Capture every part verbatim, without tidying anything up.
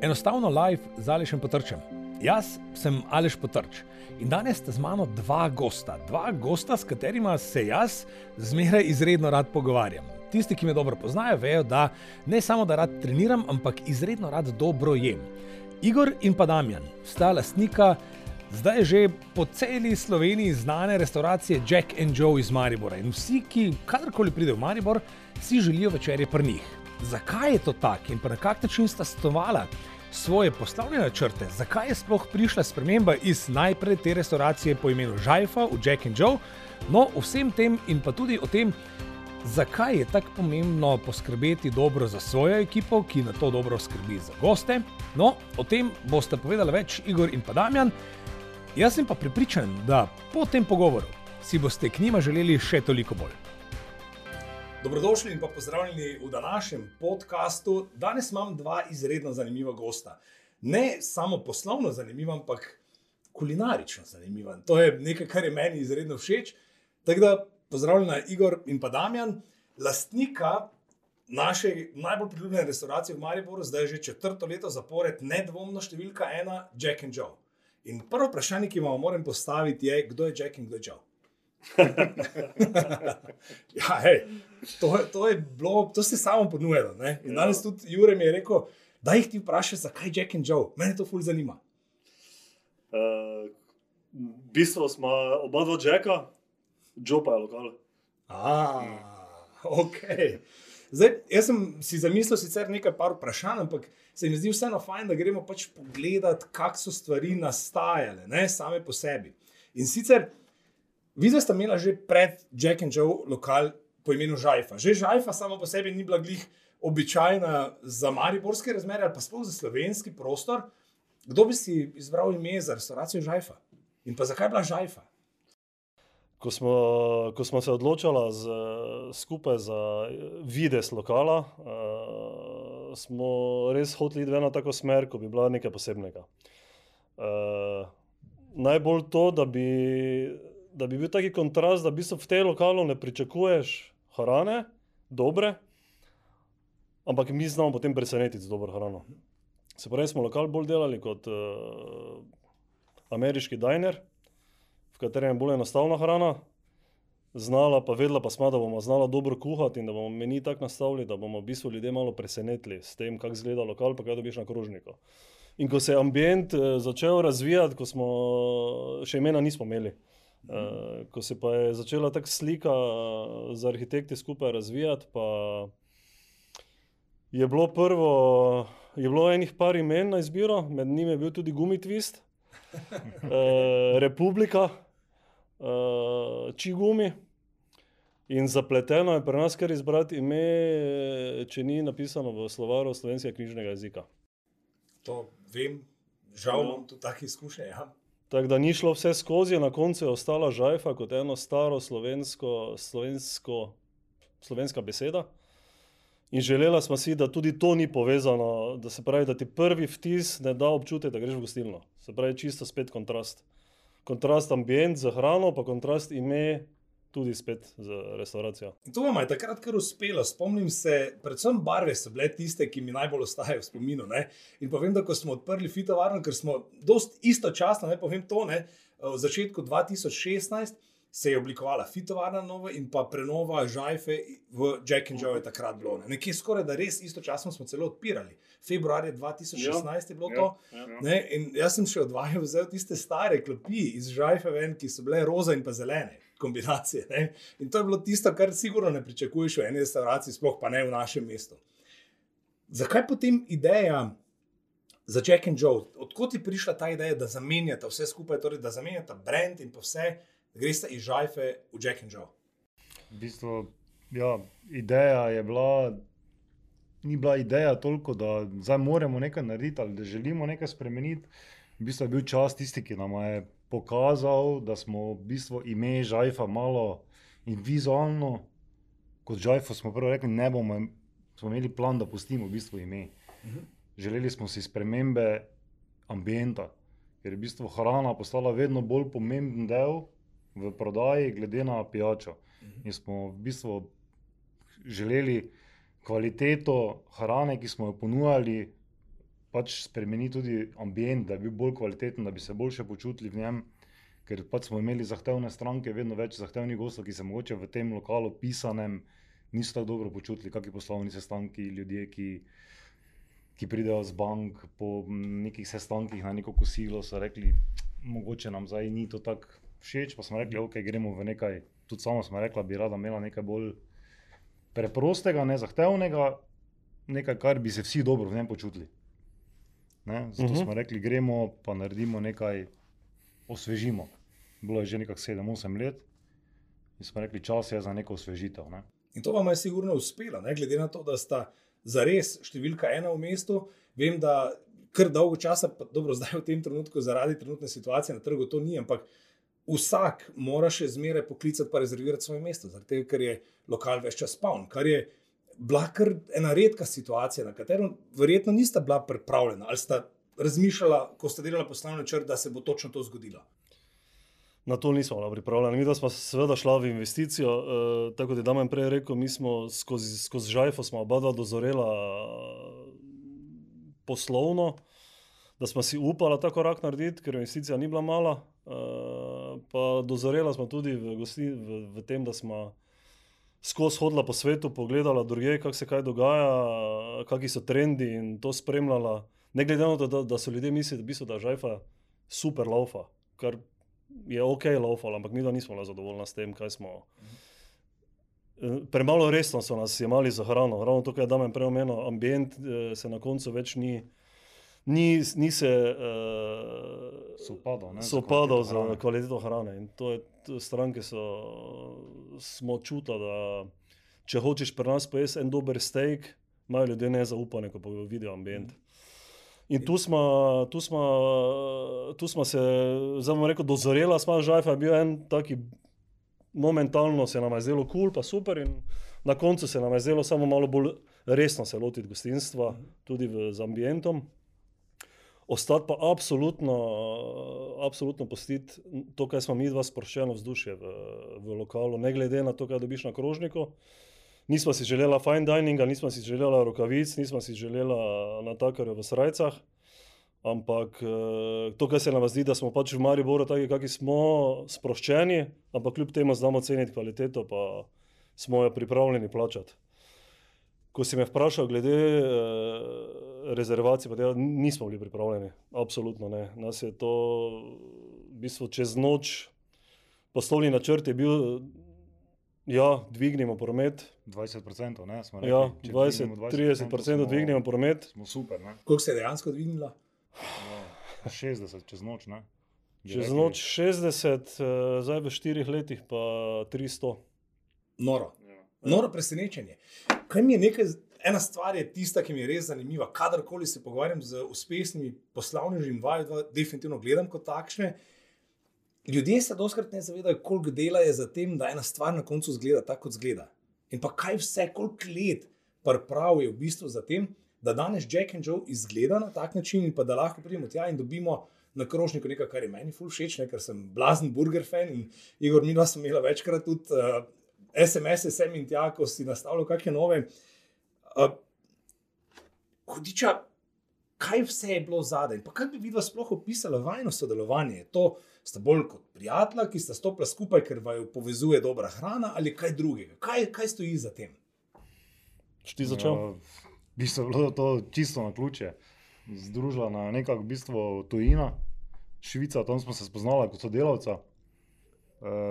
Enostavno live z Alešem Potrčem. Jaz sem Aleš Potrč in danes sta z mano dva gosta. Dva gosta, s katerima se jaz zmeraj izredno rad pogovarjam. Tisti, ki me dobro poznajo, vejo, da ne samo, da rad treniram, ampak izredno rad dobro jem. Igor in pa Damjan sta lastnika zdaj že po celi Sloveniji znane restauracije Jack and Joe iz Maribora. In vsi, ki kadarkoli pride v Maribor, si želijo večerje pri njih. Zakaj je to tak in pa na kak način sta stovala svoje poslovne načrte? Zakaj je sploh prišla sprememba iz najprej te restauracije po imenu Žajfa v Jack and Joe? No, o vsem tem in pa tudi o tem, zakaj je tako pomembno poskrbeti dobro za svojo ekipo, ki na to dobro skrbi za goste. No, o tem boste povedali več Igor in pa Damjan. Jaz sem pa prepričan, da po tem pogovoru si boste k njima želeli še toliko bolj. Dobrodošli in pa pozdravljeni v današnjem podcastu. Danes imam dva izredno zanimiva gosta. Ne samo poslovno zanimiva, ampak kulinarično zanimiva. To je nekaj, kar je meni izredno všeč. Tako da pozdravljena Igor in pa Damjan, lastnika naše najbolj priljubljene restauracije v Mariboru, zdaj že četrto leto zapored, nedvomno številka ena, Jack and Joe. In prvo vprašanje, ki vam moram postaviti je, kdo je Jack in kdo je Joe? Ja, hej, to, to je bilo, to se samo ponujalo, ne? In danes tudi Jure mi je rekel, da jih ti vprašaj, zakaj Jack and Joe, mene to ful zanima. Uh, v bistvu smo oba dva Jacka, Joe pa je lokal. Ah, ok. Zdaj, jaz sem si zamislil sicer nekaj par vprašanj, ampak se mi zdi vseeno fajn, da gremo pač pogledati, kak so stvari nastajale, ne, same po sebi. In sicer, vidva sta imela že pred Jack and Joe lokal po imenu Žajfa. Že Žajfa samo po sebi ni bila glih običajna za mariborske razmere ali pa sploh za slovenski prostor. Kdo bi si izbral ime za restauracijo Žajfa? In pa zakaj je bila Žajfa? Ko smo, ko smo se odločali z, skupaj za vides lokala, uh, smo res hoteli iti v eno tako smer, ko bi bila nekaj posebnega. Uh, najbolj to, da bi da bi bil taki kontrast, da v bistvu v tej lokalu ne pričakuješ hrane, dobre, ampak mi znamo potem presenetiti z dobro hrano. Se pravi, smo lokal bolj delali kot uh, ameriški diner, v katerem je bolj enostavna hrana, znala pa vedla pa sma, da bomo znala dobro kuhati in da bomo meni tako nastavili, da bomo v bistvu ljudje malo presenetili s tem, kako izgleda lokal, pa kaj dobiš na krožniku. In ko se je ambient začel razvijati, ko smo še imena nismo imeli, Uh, ko se pa je začela tak slika z arhitekti skupaj razvijati, pa je bilo prvo, je bilo enih par imen na izbiro, med njimi je bil tudi Gumi Twist, uh, Republika, uh, Čigumi in zapleteno je pri nas kar izbrati ime, če ni napisano v slovaru slovenskega knjižnega jezika. To vem, žal imam tudi take izkušnje, ja. Tako da ni šlo vse skozi, na koncu je ostala Žajfa kot eno staro slovensko, slovensko, slovenska beseda. In želela smo si, da tudi to ni povezano, da se pravi, da ti prvi vtis ne da občutek, da greš v gostilno. Se pravi, čisto spet kontrast. Kontrast ambient za hrano, pa kontrast ime tudi spet z restauracijo. In to vam je takrat kar uspelo. Spomnim se, predvsem barve so bile tiste, ki mi najbolj ostajajo v spominu, ne? In povem, da ko smo odprli Fitovarno, ker smo dost istočasno, ne povem to, ne, v začetku dva tisoč šestnajst se je oblikovala Fitovarna nova in pa prenova Žajfe v Jack and Joe je takrat bilo, ne? Nekje skoraj, da res istočasno smo celo odpirali. Februarja dva tisoč šestnajst je bilo to, ne? In jaz sem še odvajal vzel tiste stare klopi iz Žajfe ven, ki so bile roza in pa zelene kombinacije, ne? In to je bilo tisto, kar sigurno ne pričakuješ v eni restauraciji, sploh pa ne v našem mestu. Zakaj potem ideja za Jack and Joe? Odkot je prišla ta ideja, da zamenjata vse skupaj, torej da zamenjata brand in pa vse, da gresta iz Žajfe v Jack and Joe? V bistvu, ja, ideja je bila, ni bila ideja toliko, da zdaj moramo nekaj narediti ali da želimo nekaj spremeniti. V bistvu je bil čas tisti, ki nam je pokazal, da smo v bistvu ime Žajfa malo in vizualno, kot Žajfo smo prvo rekli, ne bomo, smo imeli plan, da pustimo v bistvu ime. Uh-huh. Želeli smo si spremembe ambienta, ker je v bistvu hrana postala vedno bolj pomemben del v prodaji glede na pijačo. Uh-huh. In smo v bistvu želeli kvaliteto hrane, ki smo jo ponujali, pač spremeni tudi ambient, da je bil bolj kvaliteten, da bi se boljše počutili v njem, ker pač smo imeli zahtevne stranke, vedno več zahtevnih gostov, ki se mogoče v tem lokalu pisanem niso tako dobro počutili, kakšni poslovni sestanki, ljudje, ki, ki pridejo z bank po nekih sestankih na neko kosilo, so rekli, mogoče nam zdaj ni to tako všeč, pa smo rekli, ok, gremo v nekaj, tudi sama smo rekla, bi rada imela nekaj bolj preprostega, nezahtevnega, nekaj, kar bi se vsi dobro v njem počutili. Ne? Zato uh-huh. smo rekli, gremo pa naredimo nekaj, osvežimo. Bilo je že nekak sedem osem let in smo rekli, čas je za neko osvežitev. Ne? In to vam je sigurno uspelo, ne? Glede na to, da sta zares številka ena v mestu. Vem, da kar dolgo časa, pa dobro zdaj v tem trenutku, zaradi trenutne situacije na trgu to ni, ampak vsak mora še zmeraj poklicati pa rezervirati svoje mesto, zaradi tega, ker je lokal več čas poln, kar je bila kar ena redka situacija, na katero verjetno nista bila pripravljena ali sta razmišljala, ko sta delala poslovni načrt, da se bo točno to zgodilo. Na to nismo bila pripravljena. Mi da smo seveda šla v investicijo, eh, tako da Damjan prej rekel, mi smo skozi, skozi Žajfo smo oba dva dozorela poslovno, da smo si upala ta korak narediti, ker investicija ni bila mala, eh, pa dozorela smo tudi v, gosti, v, v tem, da smo skozi hodila po svetu, pogledala drugje, kako se kaj dogaja, kakvi so trendi in to spremljala. Ne glede na to, da, da so ljudje mislili, da, bistvo, da Žajfa super laufa, kar je ok laufala, ampak mi da nismo bila zadovoljna s tem, kaj smo. Premalo resno so nas jemali za hrano. Ravno to, kaj je Damjan prej omenil, ambient se na koncu več ni, ni, ni se uh, sopadal za kvaliteto, kvaliteto hrane. In to je, stranke so, smo čutili, da če hočeš pri nas pojesti en dober steak, imajo ljudje nezaupanje, ko vidijo ambient. In tu smo, tu smo, tu smo se, zdaj bom rekel, dozorela sva Žajfa, je bil en taki, momentalno se nam je zdelo cool, pa super, in na koncu se nam je zdelo samo malo bolj resno se lotiti gostinstva, tudi v, z ambientom. Ostati pa absolutno, absolutno postiti to, kaj smo mi dva sproščeno vzdušje v, v lokalu, ne glede na to, kaj dobiš na krožniku. Nismo si želela fine dininga, nismo si želela rokavic, nismo si želela natakarja v srajcah, ampak to, kar se nam zdi, da smo pač v Mariboru taki, kaki smo, sproščeni, ampak kljub temu znamo ceniti kvaliteto, pa smo jo pripravljeni plačati. Ko si me vprašal glede rezervacij, pa tega nismo bili pripravljeni, absolutno ne. Nas je to v bistvu čez noč, poslovni načrt je bil, ja, dvignimo promet. dvajset procentov, ne, smo rekli. Ja, dvajset, trideset procentov dvignimo promet. Smo super, ne. Koliko se je dejansko dvignila? Ja, šestdeset čez noč, ne. Direktni. Čez noč šestdeset, zdaj v štirih letih pa tristo. Noro. Ja. Noro presenečenje. Kaj mi je nekaj, ena stvar je tista, ki mi je res zanimiva. Kadarkoli se pogovarjam z uspešnimi poslovneži in vaju dva, definitivno gledam kot takšne. Ljudje se doskrat ne zavedajo, koliko dela je za tem, da ena stvar na koncu zgleda tako, kot zgleda. In pa kaj vse, koliko let priprav je v bistvu za tem, da danes Jack and Joe izgleda na tak način in pa da lahko pridemo tja in dobimo na krožniku nekaj, kar je meni ful všeč, ne, ker sem blazen burger fan in Igor, midva smo imela večkrat tudi uh, es em es-e sem in tja, ko si nastavljal kakšne nove. Uh, Hudiča, kaj vse je bilo zadaj? Pa kaj bi vidva sploh opisala vajno sodelovanje? To sta bolj kot prijatelja, ki sta stopila skupaj, ker vaju povezuje dobra hrana ali kaj drugega? Kaj, kaj stoji za tem? Šti začel? Ja, v bistvu bilo to čisto na ključe. Združila na nekak v bistvu tujina, Švica, tam smo se spoznala kot sodelavca. E,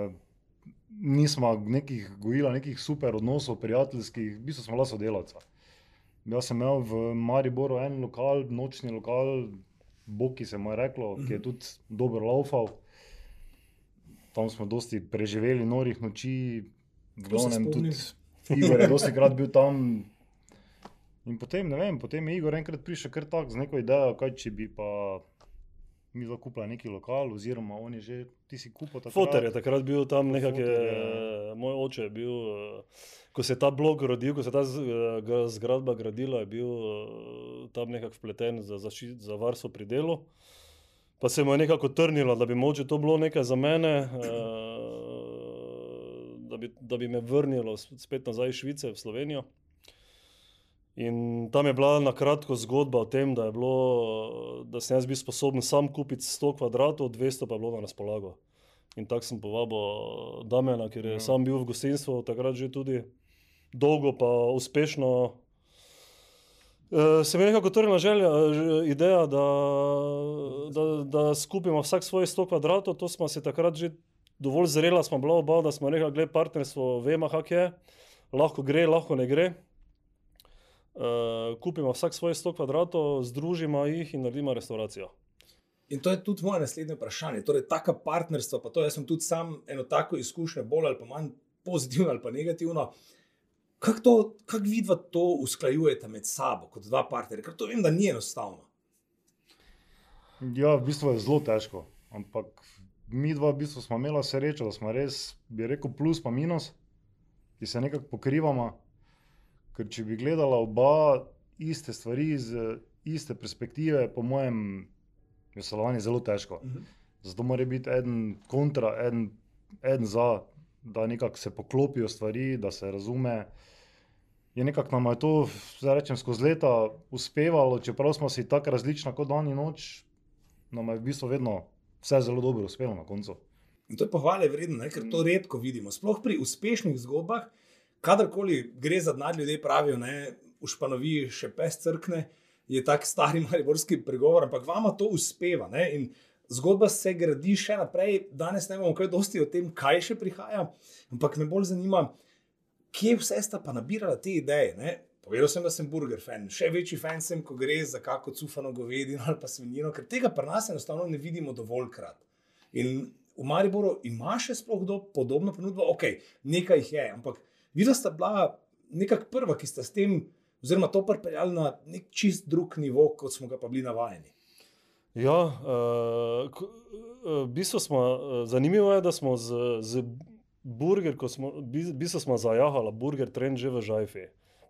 nismo nekih gojila nekih super odnosov prijateljskih, v bistvu smo bila sodelavca. Jaz sem imel v Mariboru en lokal, nočni lokal, Boki se mu je reklo, ki je tudi dobro laufal. Tam smo dosti preživeli norih noči, v glavnem tudi Igor je dosti krat bil tam. In potem, ne vem, potem je Igor enkrat prišel kar tak z neko idejo, kaj če bi pa mi dva kupila neki lokal, oziroma on je že, ti si kupil takrat. Foter je takrat bil tam nekak, je, je, moj oče je bil, ko se je ta blok rodil, ko se je ta zgradba gradila, je bil tam nekak vpleten za, zaščit, za varstvo pri delu. Pa se mu je nekako trnilo, da bi moče to bilo nekaj za mene, da bi, da bi me vrnilo spet nazaj iz Švice v Slovenijo. In tam je bila na kratko zgodba o tem, da, je bilo, da sem jaz bil sposoben sam kupiti sto kvadratov, dvesto pa je bilo na razpolago. In tako sem povabil Damjana, ker je ja. sam bil v gostinstvu, takrat že tudi dolgo pa uspešno. E, se mi je nekako trgna želja, ideja, da, da, da skupimo vsak svoje sto kvadratov, to smo se takrat že dovolj zrela, smo bila oba, da smo rekla, gled, partnerstvo vema, kak je, lahko gre, lahko ne gre. Uh, kupimo vsak svoje sto kvadratov, združimo jih in naredimo restauracijo. In to je tudi moje naslednje vprašanje. Torej, taka partnerstva, pa to jaz sem tudi sam eno tako izkušnje, bolj ali pa manj pozitivno ali pa negativno. Kako to, kak vidva to usklajujete med sabo, kot dva partnerja? Ker to vem, da ni enostavno. Ja, v bistvu je zelo težko, ampak mi dva v bistvu smo imela srečo, da smo res, bi rekel, plus pa minus, ki se nekako pokrivamo. Ker če bi gledala oba iste stvari iz iste perspektive, po mojem je sodelovanje zelo težko. Uh-huh. Zato mora biti eden kontra, eden, eden za, da nekako se poklopijo stvari, da se razume. Je nekako nam je to, zdaj rečem, skozi leta uspevalo, čeprav smo si tako različna kot dan in noč, nam je v bistvu vedno vse zelo dobro uspelo na koncu. In to je pohvale vredno, ne? Ker to redko vidimo. Sploh pri uspešnih zgodbah, kadarkoli gre za dna, ljudje pravijo, ne, v Španoviji še pes crkne, je tak stari mariborski pregovor, ampak vama to uspeva, ne, in zgodba se gradi še naprej. Danes ne bomo kaj dosti o tem, kaj še prihaja, ampak me bolj zanima, kje vse sta pa nabirala te ideje, ne. Povedal sem, da sem burger fan, še večji fan sem, ko gre za kako cufano govedino ali pa svinjino, ker tega pri nas enostavno ne vidimo dovoljkrat. In v Mariboru ima še sploh kdo podobno ponudbo? Okej, nekaj jih je, ampak videla sta bila nekak prva, ki sta s tem, oziroma to pripeljali na nek čist drug nivo, kot smo ga pa bili navajeni. Ja, v bistvu smo, zanimivo je, da smo z, z burger, ko smo, v bistvu smo zajahala burger trend že v Žajfi.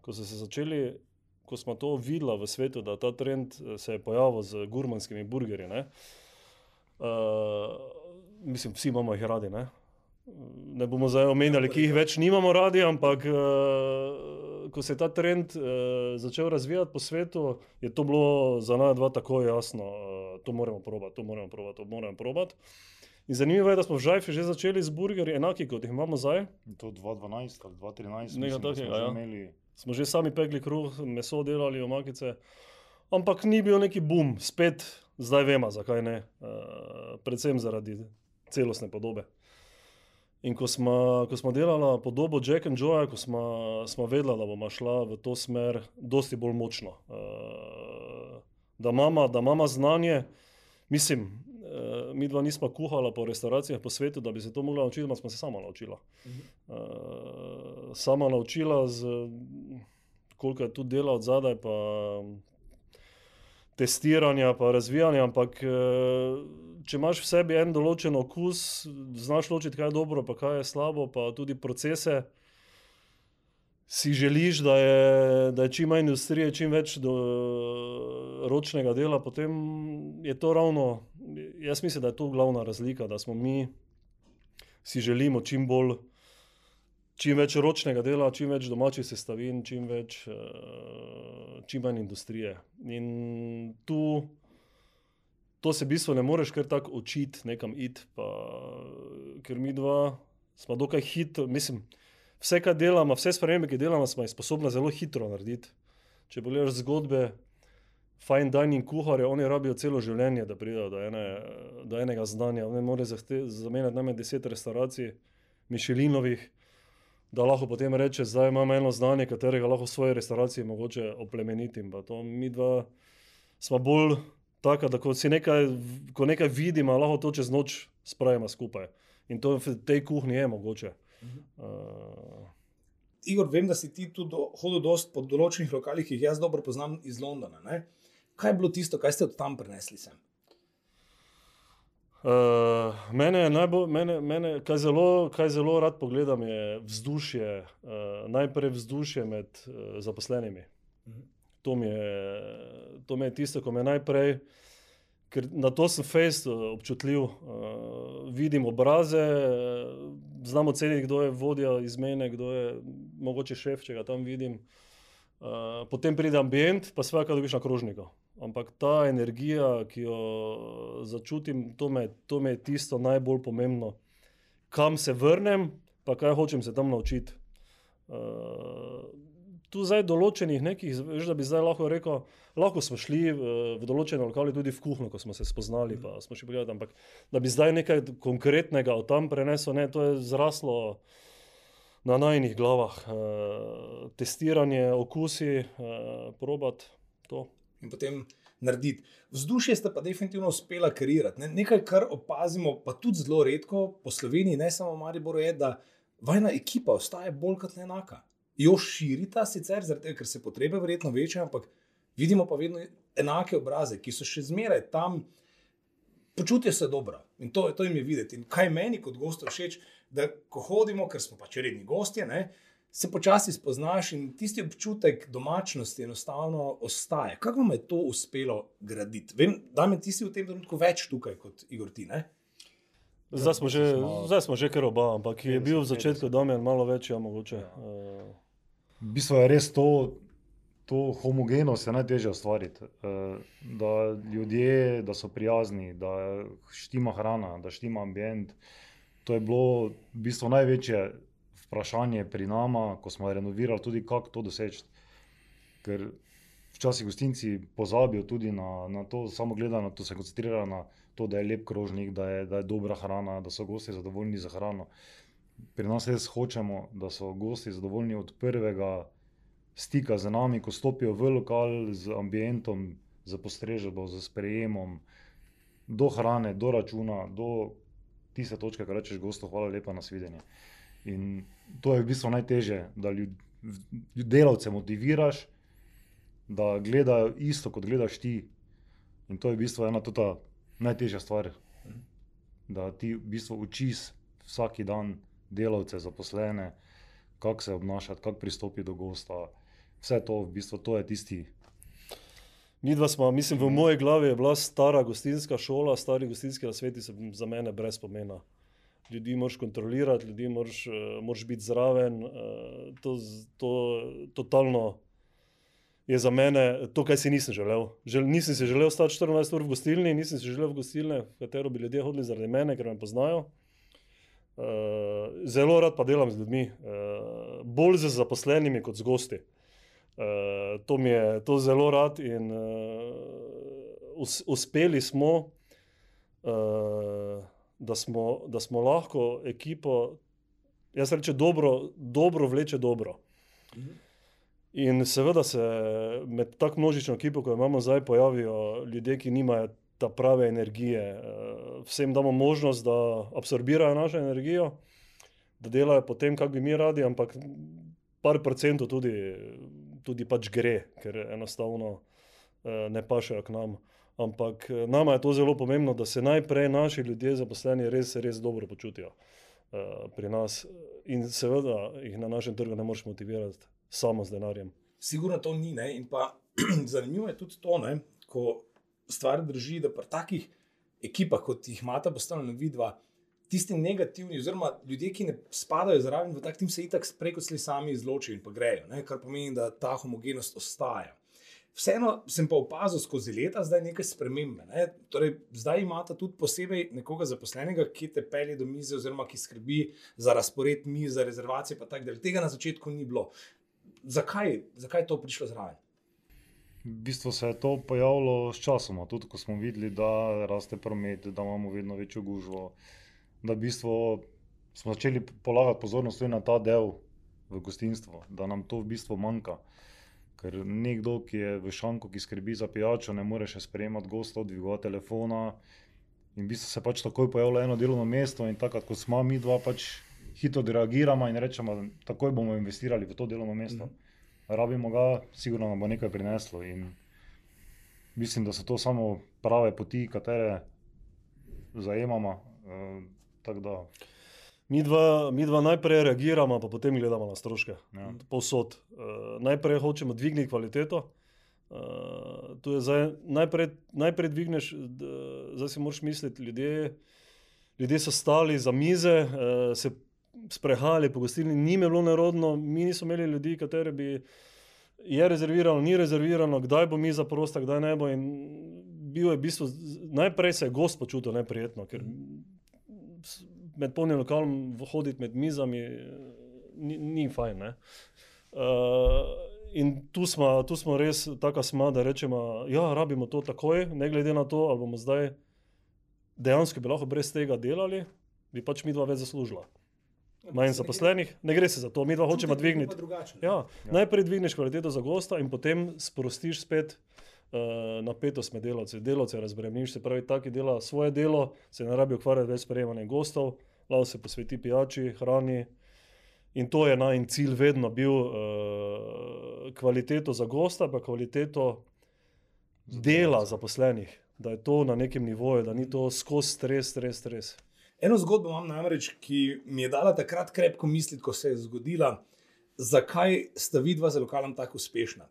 Ko so se začeli, ko smo to videla v svetu, da ta trend se je pojavil z gurmanskimi burgerji, ne. Mislim, vsi imamo jih radi, ne. Ne bomo zdaj omenjali, ki jih več nimamo radi, ampak uh, ko se je ta trend uh, začel razvijati po svetu, je to bilo za nas dva tako jasno, uh, to moramo probati, to moramo probati, to moramo probati. In zanimivo je, da smo v Žajfi že začeli z burgerji enaki, kot jih imamo zdaj. In to dva tisoč dvanajst ali dva tisoč trinajst, mislim, takega, smo, ja. že imeli... smo že sami pekli kruh, meso delali, omakice, ampak ni bil neki boom, spet zdaj vemo, zakaj ne, uh, predvsem zaradi celostne podobe. In ko smo, ko smo delala podobo Jack and Joya, ko smo, smo vedela, da bomo šla v to smer dosti bolj močno. Da mama, da mama znanje, mislim, mi dva nismo kuhala po restauracijah po svetu, da bi se to mogla naučiti, ampak smo se sama naučila. Sama naučila, z, koliko je tudi dela od zadaj, pa testiranja, pa razvijanja, ampak če imaš v sebi en določen okus, znaš ločiti, kaj je dobro, pa kaj je slabo, pa tudi procese, si želiš, da je, da je čim manj industrije, čim več do, ročnega dela, potem je to ravno, jaz mislim, da je to glavna razlika, da smo mi, si želimo čim bolj, čim več ročnega dela, čim več domačih sestavin, čim več, čim manj industrije. In tu, to se v bistvu ne moreš kar tako učiti, nekam iti, pa, ker mi dva smo dokaj hitro, mislim, vse, kaj delamo, vse spremembe, ki delamo, smo sposobni zelo hitro narediti. Če pogledaš zgodbe fine dining kuharje, oni rabijo celo življenje, da pridejo do, ene, do enega znanja. Oni morajo zamenjati najmanj deset restauracij, Michelinovih, da lahko potem reče, zdaj imam eno znanje, katerega lahko v svoji restauraciji mogoče oplemenitim. Pa to mi dva smo bolj taka, da ko, si nekaj, ko nekaj vidimo, lahko to čez noč spravimo skupaj. In to v tej kuhni je mogoče. Uh-huh. Uh... Igor, vem, da si ti tudi do, hodil dost po določenih lokalih, ki jih jaz dobro poznam iz Londona. Ne? Kaj je bilo tisto, kaj ste od tam prinesli sem? Uh, mene, najbolj, mene, mene kaj, zelo, kaj zelo rad pogledam, je vzdušje, uh, najprej vzdušje med uh, zaposlenimi. Uh-huh. To, mi je, to mi je tisto, ko me najprej, ker na to sem fejst občutljiv, uh, vidim obraze, znam oceniti, kdo je vodja iz mene, kdo je mogoče šef, če ga tam vidim. Uh, potem pride ambient, pa svaka dobiš na krožniku. Ampak ta energija, ki jo začutim, to me, to me je tisto najbolj pomembno. Kam se vrnem, pa kaj hočem se tam naučiti. Uh, tu zdaj določenih nekih, veš, da bi zdaj lahko rekel, lahko smo šli v določene lokale tudi v kuhno, ko smo se spoznali, pa smo še pogledali, ampak da bi zdaj nekaj konkretnega od tam prenesel, ne, to je zraslo na najnih glavah. Uh, testiranje, okusi, uh, probat, to. In potem narediti. Vzdušje sta pa definitivno uspela kreirati. Ne? Nekaj, kar opazimo, pa tudi zelo redko po Sloveniji, ne samo v Mariboru, je, da vajna ekipa ostaje bolj kot ne enaka. Jo širita sicer, zaradi, ker se potrebe verjetno večajo, ampak vidimo pa vedno enake obraze, ki so še zmeraj tam, počutijo se dobro. In to, to jim je videti. In kaj meni kot gostov všeč, da ko hodimo, ker smo pač redni gostje, ne, se počasi spoznaš in tisti občutek domačnosti enostavno ostaje. Kako me je to uspelo graditi? Vem, da me ti si v tem trenutku več tukaj kot Igor ti, ne? Zdaj smo že, zdaj smo že kar oba, ampak je bil v začetku Damjan malo več, ja, mogoče. Uh... V bistvu je res to, to homogenost je najtežje ustvariti. Uh, da ljudje, da so prijazni, da štima hrana, da štima ambient. To je bilo v bistvu največje vprašanje pri nama, ko smo renovirali, tudi kako to doseči. Ker včasih gostinci pozabijo tudi na, na to, samo gledajo na to, se koncentrirajo na to, da je lep krožnik, da je, da je dobra hrana, da so gosti zadovoljni za hrano. Pri nas res hočemo, da so gosti zadovoljni od prvega stika z nami, ko stopijo v lokal z ambientom, z postrežbo, z sprejemom, do hrane, do računa, do tiste točke, ko rečeš gostu, hvala lepa, nasvidenje. In to je v bistvu najtežje, da ljud, delavce motiviraš, da gledajo isto, kot gledaš ti. In to je v bistvu ena tota najtežja stvar, da ti v bistvu učiš vsaki dan delavce, zaposlene, kako se obnašati, kako pristopi do gosta. Vse to v bistvu, to je tisti. Midva smo, mislim, v moje glavi je bila stara gostinska šola, stari gostinski nasveti so za mene brez pomena. Ljudi moraš kontrolirati, ljudi moraš, moraš biti zraven, to, to totalno je za mene to, kaj si nisem želel. Žel, nisem si želel stati štirinajst ur v gostilni, nisem si želel v gostilne, v katero bi ljudje hodili zaradi mene, ker me poznajo. Zelo rad pa delam z ljudmi, bolj z zaposlenimi kot z gosti. To mi je to zelo rad in uspeli smo, Da smo, da smo lahko ekipo, jaz rečem, dobro, dobro vleče dobro. In seveda se med tak množično ekipo, ko imamo zdaj, pojavijo ljudje, ki nimajo ta prave energije. Vsem damo možnost, da absorbirajo našo energijo, da delajo po tem, kako bi mi radi, ampak par procentov tudi, tudi pač gre, ker enostavno ne pašejo k nam. Ampak nama je to zelo pomembno, da se najprej naši ljudje zaposleni res, res dobro počutijo uh, pri nas. In seveda jih na našem trgu ne moreš motivirati samo z denarjem. Sigurno to ni, ne? In pa zanimivo je tudi to, ne? Ko stvar drži, da pri takih ekipah, kot jih imata postavljena vidva, tisti negativni, oziroma ljudje, ki ne spadajo zraven v tak tim, se itak preko slej sami izločijo in pa grejo, ne? Kar pomeni, da ta homogenost ostaja. Vseeno sem pa opazil skozi leta zdaj nekaj spremembe. Ne? Torej, zdaj imata tudi posebej nekoga zaposlenega, ki te pelje do mize oziroma ki skrbi za razpored miz, za rezervacije pa tak dalje. Tega na začetku ni bilo. Zakaj, zakaj to prišlo zraven? V bistvu se je to pojavilo s časoma. Tudi ko smo videli, da raste promet, da imamo vedno večjo gužvo, da v bistvu smo začeli polagati pozornost tudi na ta del v gostinstvu, da nam to v bistvu manjka. Ker nekdo, ki je v šanku, ki skrbi za pijačo, ne more še sprejemati gostov, dvigovati telefona. In v bistvu se pač takoj pojavlja eno delovno mesto in takrat, kot smo mi dva, pač hitro reagiramo in rečemo, takoj bomo investirali v to delovno mesto. Mm-hmm. Rabimo ga, sigurno nam bo nekaj prineslo. In mislim, da so to samo prave poti, katere zajemamo. Uh, tak da. Mi dva, mi dva najprej reagiramo, pa potem gledamo na stroške, ja. Povsod. Uh, najprej hočemo dvigniti kvaliteto. Uh, tu je zdaj, najprej, najprej dvigneš, d, zdaj si moraš misliti, ljudje, ljudje so stali za mize, uh, se sprehajali po gostilni, njim je bilo nerodno, mi nismo imeli ljudi, kateri bi je rezervirano, ni rezervirano, kdaj bo miza prosta, kdaj ne bo. In bil je v bistvu, najprej se je gost počutil neprijetno, ker med polnim lokalom hoditi med mizami ni, ni fajn, ne. Uh, In tu smo, tu smo res taka sma, da rečemo, ja, rabimo to takoj, ne glede na to, ali bomo zdaj dejansko bi lahko brez tega delali, bi pač midva več zaslužila. Manj zaposlenih, ne gre se za to, midva hočemo dvigniti. Ja, najprej dvigneš kvaliteto za gosta in potem sprostiš spet uh, napetost med delavci. Delavce razbremeniš, se pravi, taki dela svoje delo, se ne rabi ukvarjati več sprejemanje gostov, lahko se posveti pijači, hrani. In to je najin cilj vedno bil uh, kvaliteto za gosta, pa kvaliteto dela zaposlenih. Da je to na nekem nivoju, da ni to skozi stres, stres, stres. Eno zgodbo imam namreč, ki mi je dala takrat krepko misliti, ko se je zgodila, zakaj sta vidva za lokalom tako uspešna.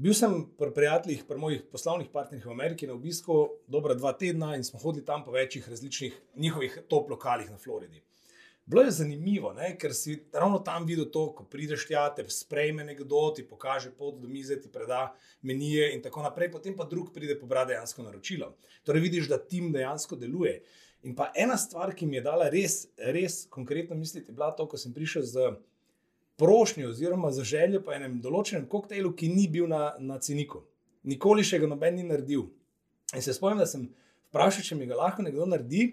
Bil sem pri prijateljih, pri mojih poslovnih partnerjih v Ameriki na obisku dobra dva tedna in smo hodili tam po večjih različnih njihovih top lokalih na Floridi. Bilo je zanimivo, ne? Ker si ravno tam videl to, ko prideš tja, te sprejme nekdo, ti pokaže pot do mize, ti preda menije in tako naprej, potem pa drug pride pobrat dejansko naročilo. Torej vidiš, da tim dejansko deluje. In pa ena stvar, ki mi je dala res, res konkretno misliti, je bila to, ko sem prišel z prošnjo oziroma za željo po enem določenem koktejlu, ki ni bil na, na ceniku. Nikoli še ga noben ni naredil. In se spomnim, da sem vprašal, če mi ga lahko nekdo naredi.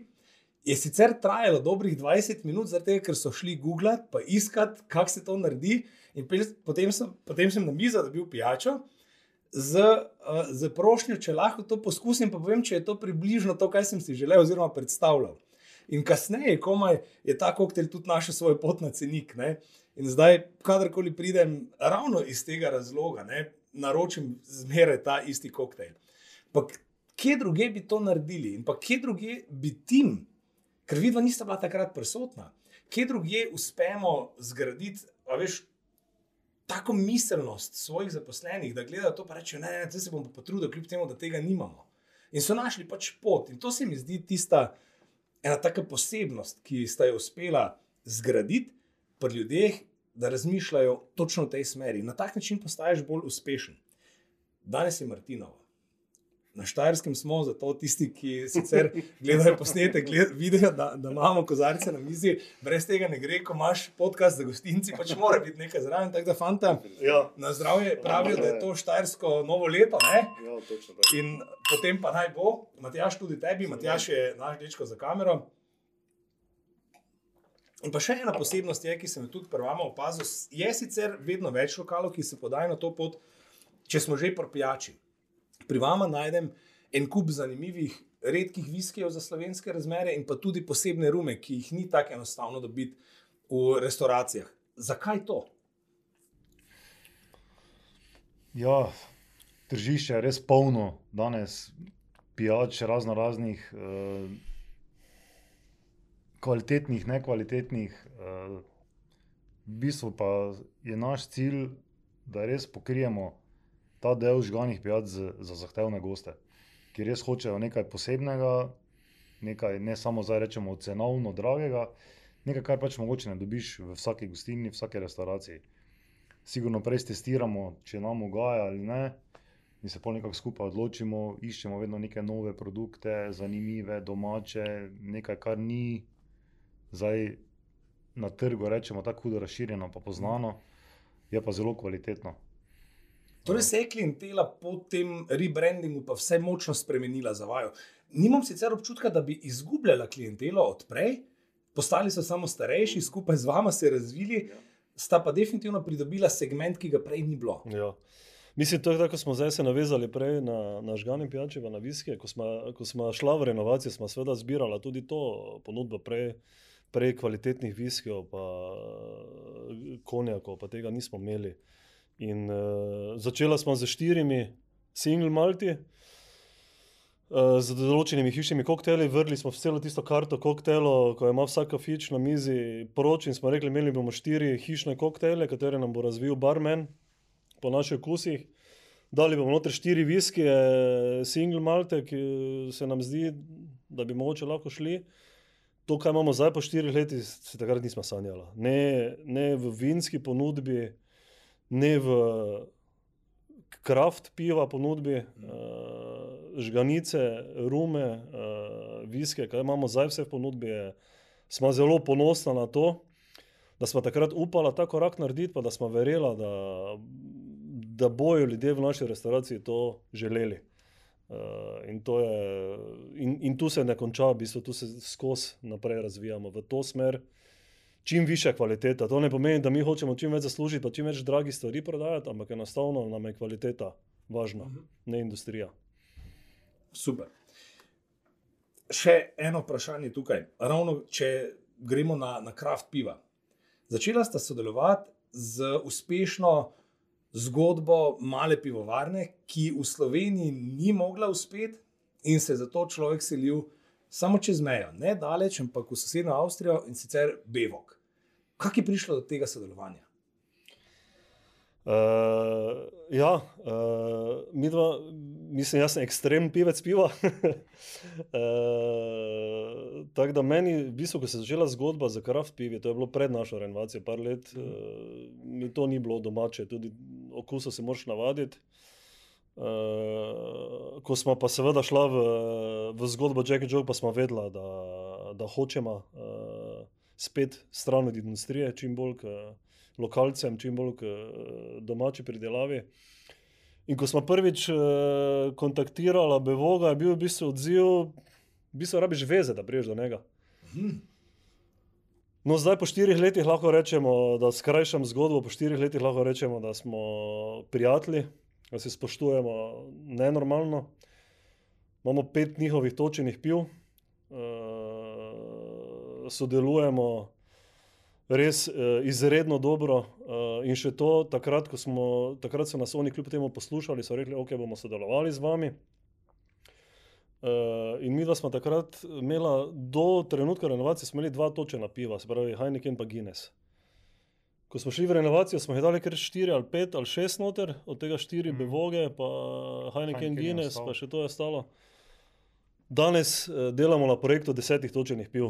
Je sicer trajalo dobrih dvajset minut, zato ker so šli googlat, pa iskat, kako se to naredi. In potem sem, potem sem na mizo dobil pijačo z, z prošnjo, če lahko to poskusim, pa povem, če je to približno to, kaj sem si želel oziroma predstavljal. In kasneje, komaj je ta koktel tudi našel svoj pot na cenik. Ne? In zdaj, kadarkoli pridem ravno iz tega razloga, ne, naročim zmeraj ta isti koktel. Pa kje druge bi to naredili? In pa kje druge bi tim, ker vidva nista bila takrat prisotna. Kje drugje uspemo zgraditi, a veš, tako miselnost svojih zaposlenih, da gledajo to pa rečejo, ne, ne, ne, se bom potrudil, kljub temu, da tega nimamo. In so našli pač pot. In to se mi zdi tista ena taka posebnost, ki sta jo uspela zgraditi pri ljudeh, da razmišljajo točno v tej smeri. Na tak način postaješ bolj uspešen. Danes je Martinovo. Na Štajerskem smo, zato tisti, ki sicer gledajo posnetek, gled, vidijo, da, da imamo kozarce na mizi, brez tega ne gre, ko imaš podcast za gostinci, pač mora biti nekaj zraven, tako da fanta na zdravje pravijo, da je to štajersko novo leto, ne? Jo, točno tako. In potem pa naj bo, Matjaž tudi tebi, Matjaž je naš dečko za kamero. In pa še ena posebnost je, ki sem jo tudi prvama opazil, je sicer vedno več lokalov, ki se podajo na to pot, če smo že pri pijači. Pri vama najdem en kup zanimivih, redkih viskijev za slovenske razmere in pa tudi posebne rume, ki jih ni tako enostavno dobiti v restauracijah. Zakaj to? Ja, tržišče je res polno danes pijač razno raznih eh, kvalitetnih, nekvalitetnih. Eh, v bistvu pa je naš cilj, da res pokrijemo ta del žganih pijač za zahtevne goste, ki res hočejo nekaj posebnega, nekaj ne samo zdaj rečemo cenovno dragega, nekaj, kar pač mogoče ne dobiš v vsaki gostilni, v vsaki restauraciji. Sigurno prej testiramo, če nam ugaja ali ne, in se pol nekako skupaj odločimo, iščemo vedno neke nove produkte, zanimive, domače, nekaj, kar ni zdaj na trgu, rečemo tako hudo razširjeno, pa poznano, je pa zelo kvalitetno. Torej se je klientela po tem rebrandingu pa vse močno spremenila za vajo. Nimam sicer občutka, da bi izgubljala klientelo od prej, postali so samo starejši, skupaj z vama se razvili, sta pa definitivno pridobila segment, ki ga prej ni bilo. Ja. Mislim, to je tako, ko smo zdaj se navezali prej na, na žgane pijače, na viske, ko smo, ko smo šla v renovacijo, smo seveda zbirala tudi to ponudbo prej, prej kvalitetnih viskijev, pa konjakov, pa tega nismo imeli. In uh, začela smo z štirimi single malti, uh, z določenimi hišnimi kokteli, vrli smo v celo tisto karto koktelo, ko ima vsak kafič na mizi proč in smo rekli, imeli bomo štiri hišne koktele, katere nam bo razvil barmen po naših okusih. Dali bomo notri štiri viskije, single malte, ki se nam zdi, da bi mogoče lahko šli. To, kaj imamo zdaj po štirih letih, se takrat nismo sanjala. Ne, ne v vinski ponudbi, ne v kraft piva ponudbi, uh, žganice, rume, uh, viske, kaj imamo zdaj vse v ponudbi, je, smo zelo ponosna na to, da smo takrat upala ta korak narediti, pa da smo verjela, da, da bojo ljudje v naši restauraciji to želeli. Uh, in, to je, in, in tu se ne konča, v bistvu tu se skozi naprej razvijamo v to smer, čim višja kvaliteta. To ne pomeni, da mi hočemo čim več zaslužiti, pa čim več dragih stvari prodajati, ampak enostavno nam je kvaliteta važna, uh-huh. ne industrija. Super. Še eno vprašanje tukaj. Ravno, če gremo na, na kraft piva. Začela sta sodelovati z uspešno zgodbo male pivovarne, ki v Sloveniji ni mogla uspeti in se zato človek selil samo čez mejo, ne daleč, ampak v sosednjo Avstrijo, in sicer Bevok. Kako je prišlo do tega sodelovanja? Uh, ja, uh, mi dva, mislim, jaz sem ekstrem pivec piva. uh, Tako da meni, v bistvu, ko se je začela zgodba za kraft pivi, to je bilo pred našo renovacijo, par let, uh, mi to ni bilo domače, tudi okusa se moraš navaditi. Uh, ko smo pa seveda šla v, v zgodbo Jack and Joke, pa smo vedela, da, da hočemo uh, spet stran od industrije, čim bolj k lokalcem, čim bolj k domači pridelavi. In ko smo prvič uh, kontaktirala Bevoga, je bil v bistvu odziv, v bistvu rabiš veze, da priješ do njega. Hmm. No, zdaj po štirih letih lahko rečemo, da skrajšam zgodbo, po štirih letih lahko rečemo, da smo prijatelji, da se spoštujemo nenormalno. Imamo pet njihovih točenih piv, uh, sodelujemo res uh, izredno dobro uh, in še to, takrat, ko smo, takrat so nas oni kljub temu poslušali, so rekli, ok, bomo sodelovali z vami. Uh, in mi dva smo takrat imela, do trenutka renovacije smo imeli dva točena piva, se pravi Heineken pa Guinness. Ko smo šli v renovacijo, smo jih dali kar štiri ali pet ali šest noter, od tega štiri mm. Bevoge, pa Heineken, Guinness, pa še to je stalo. Danes uh, delamo na projektu desetih točenih piv,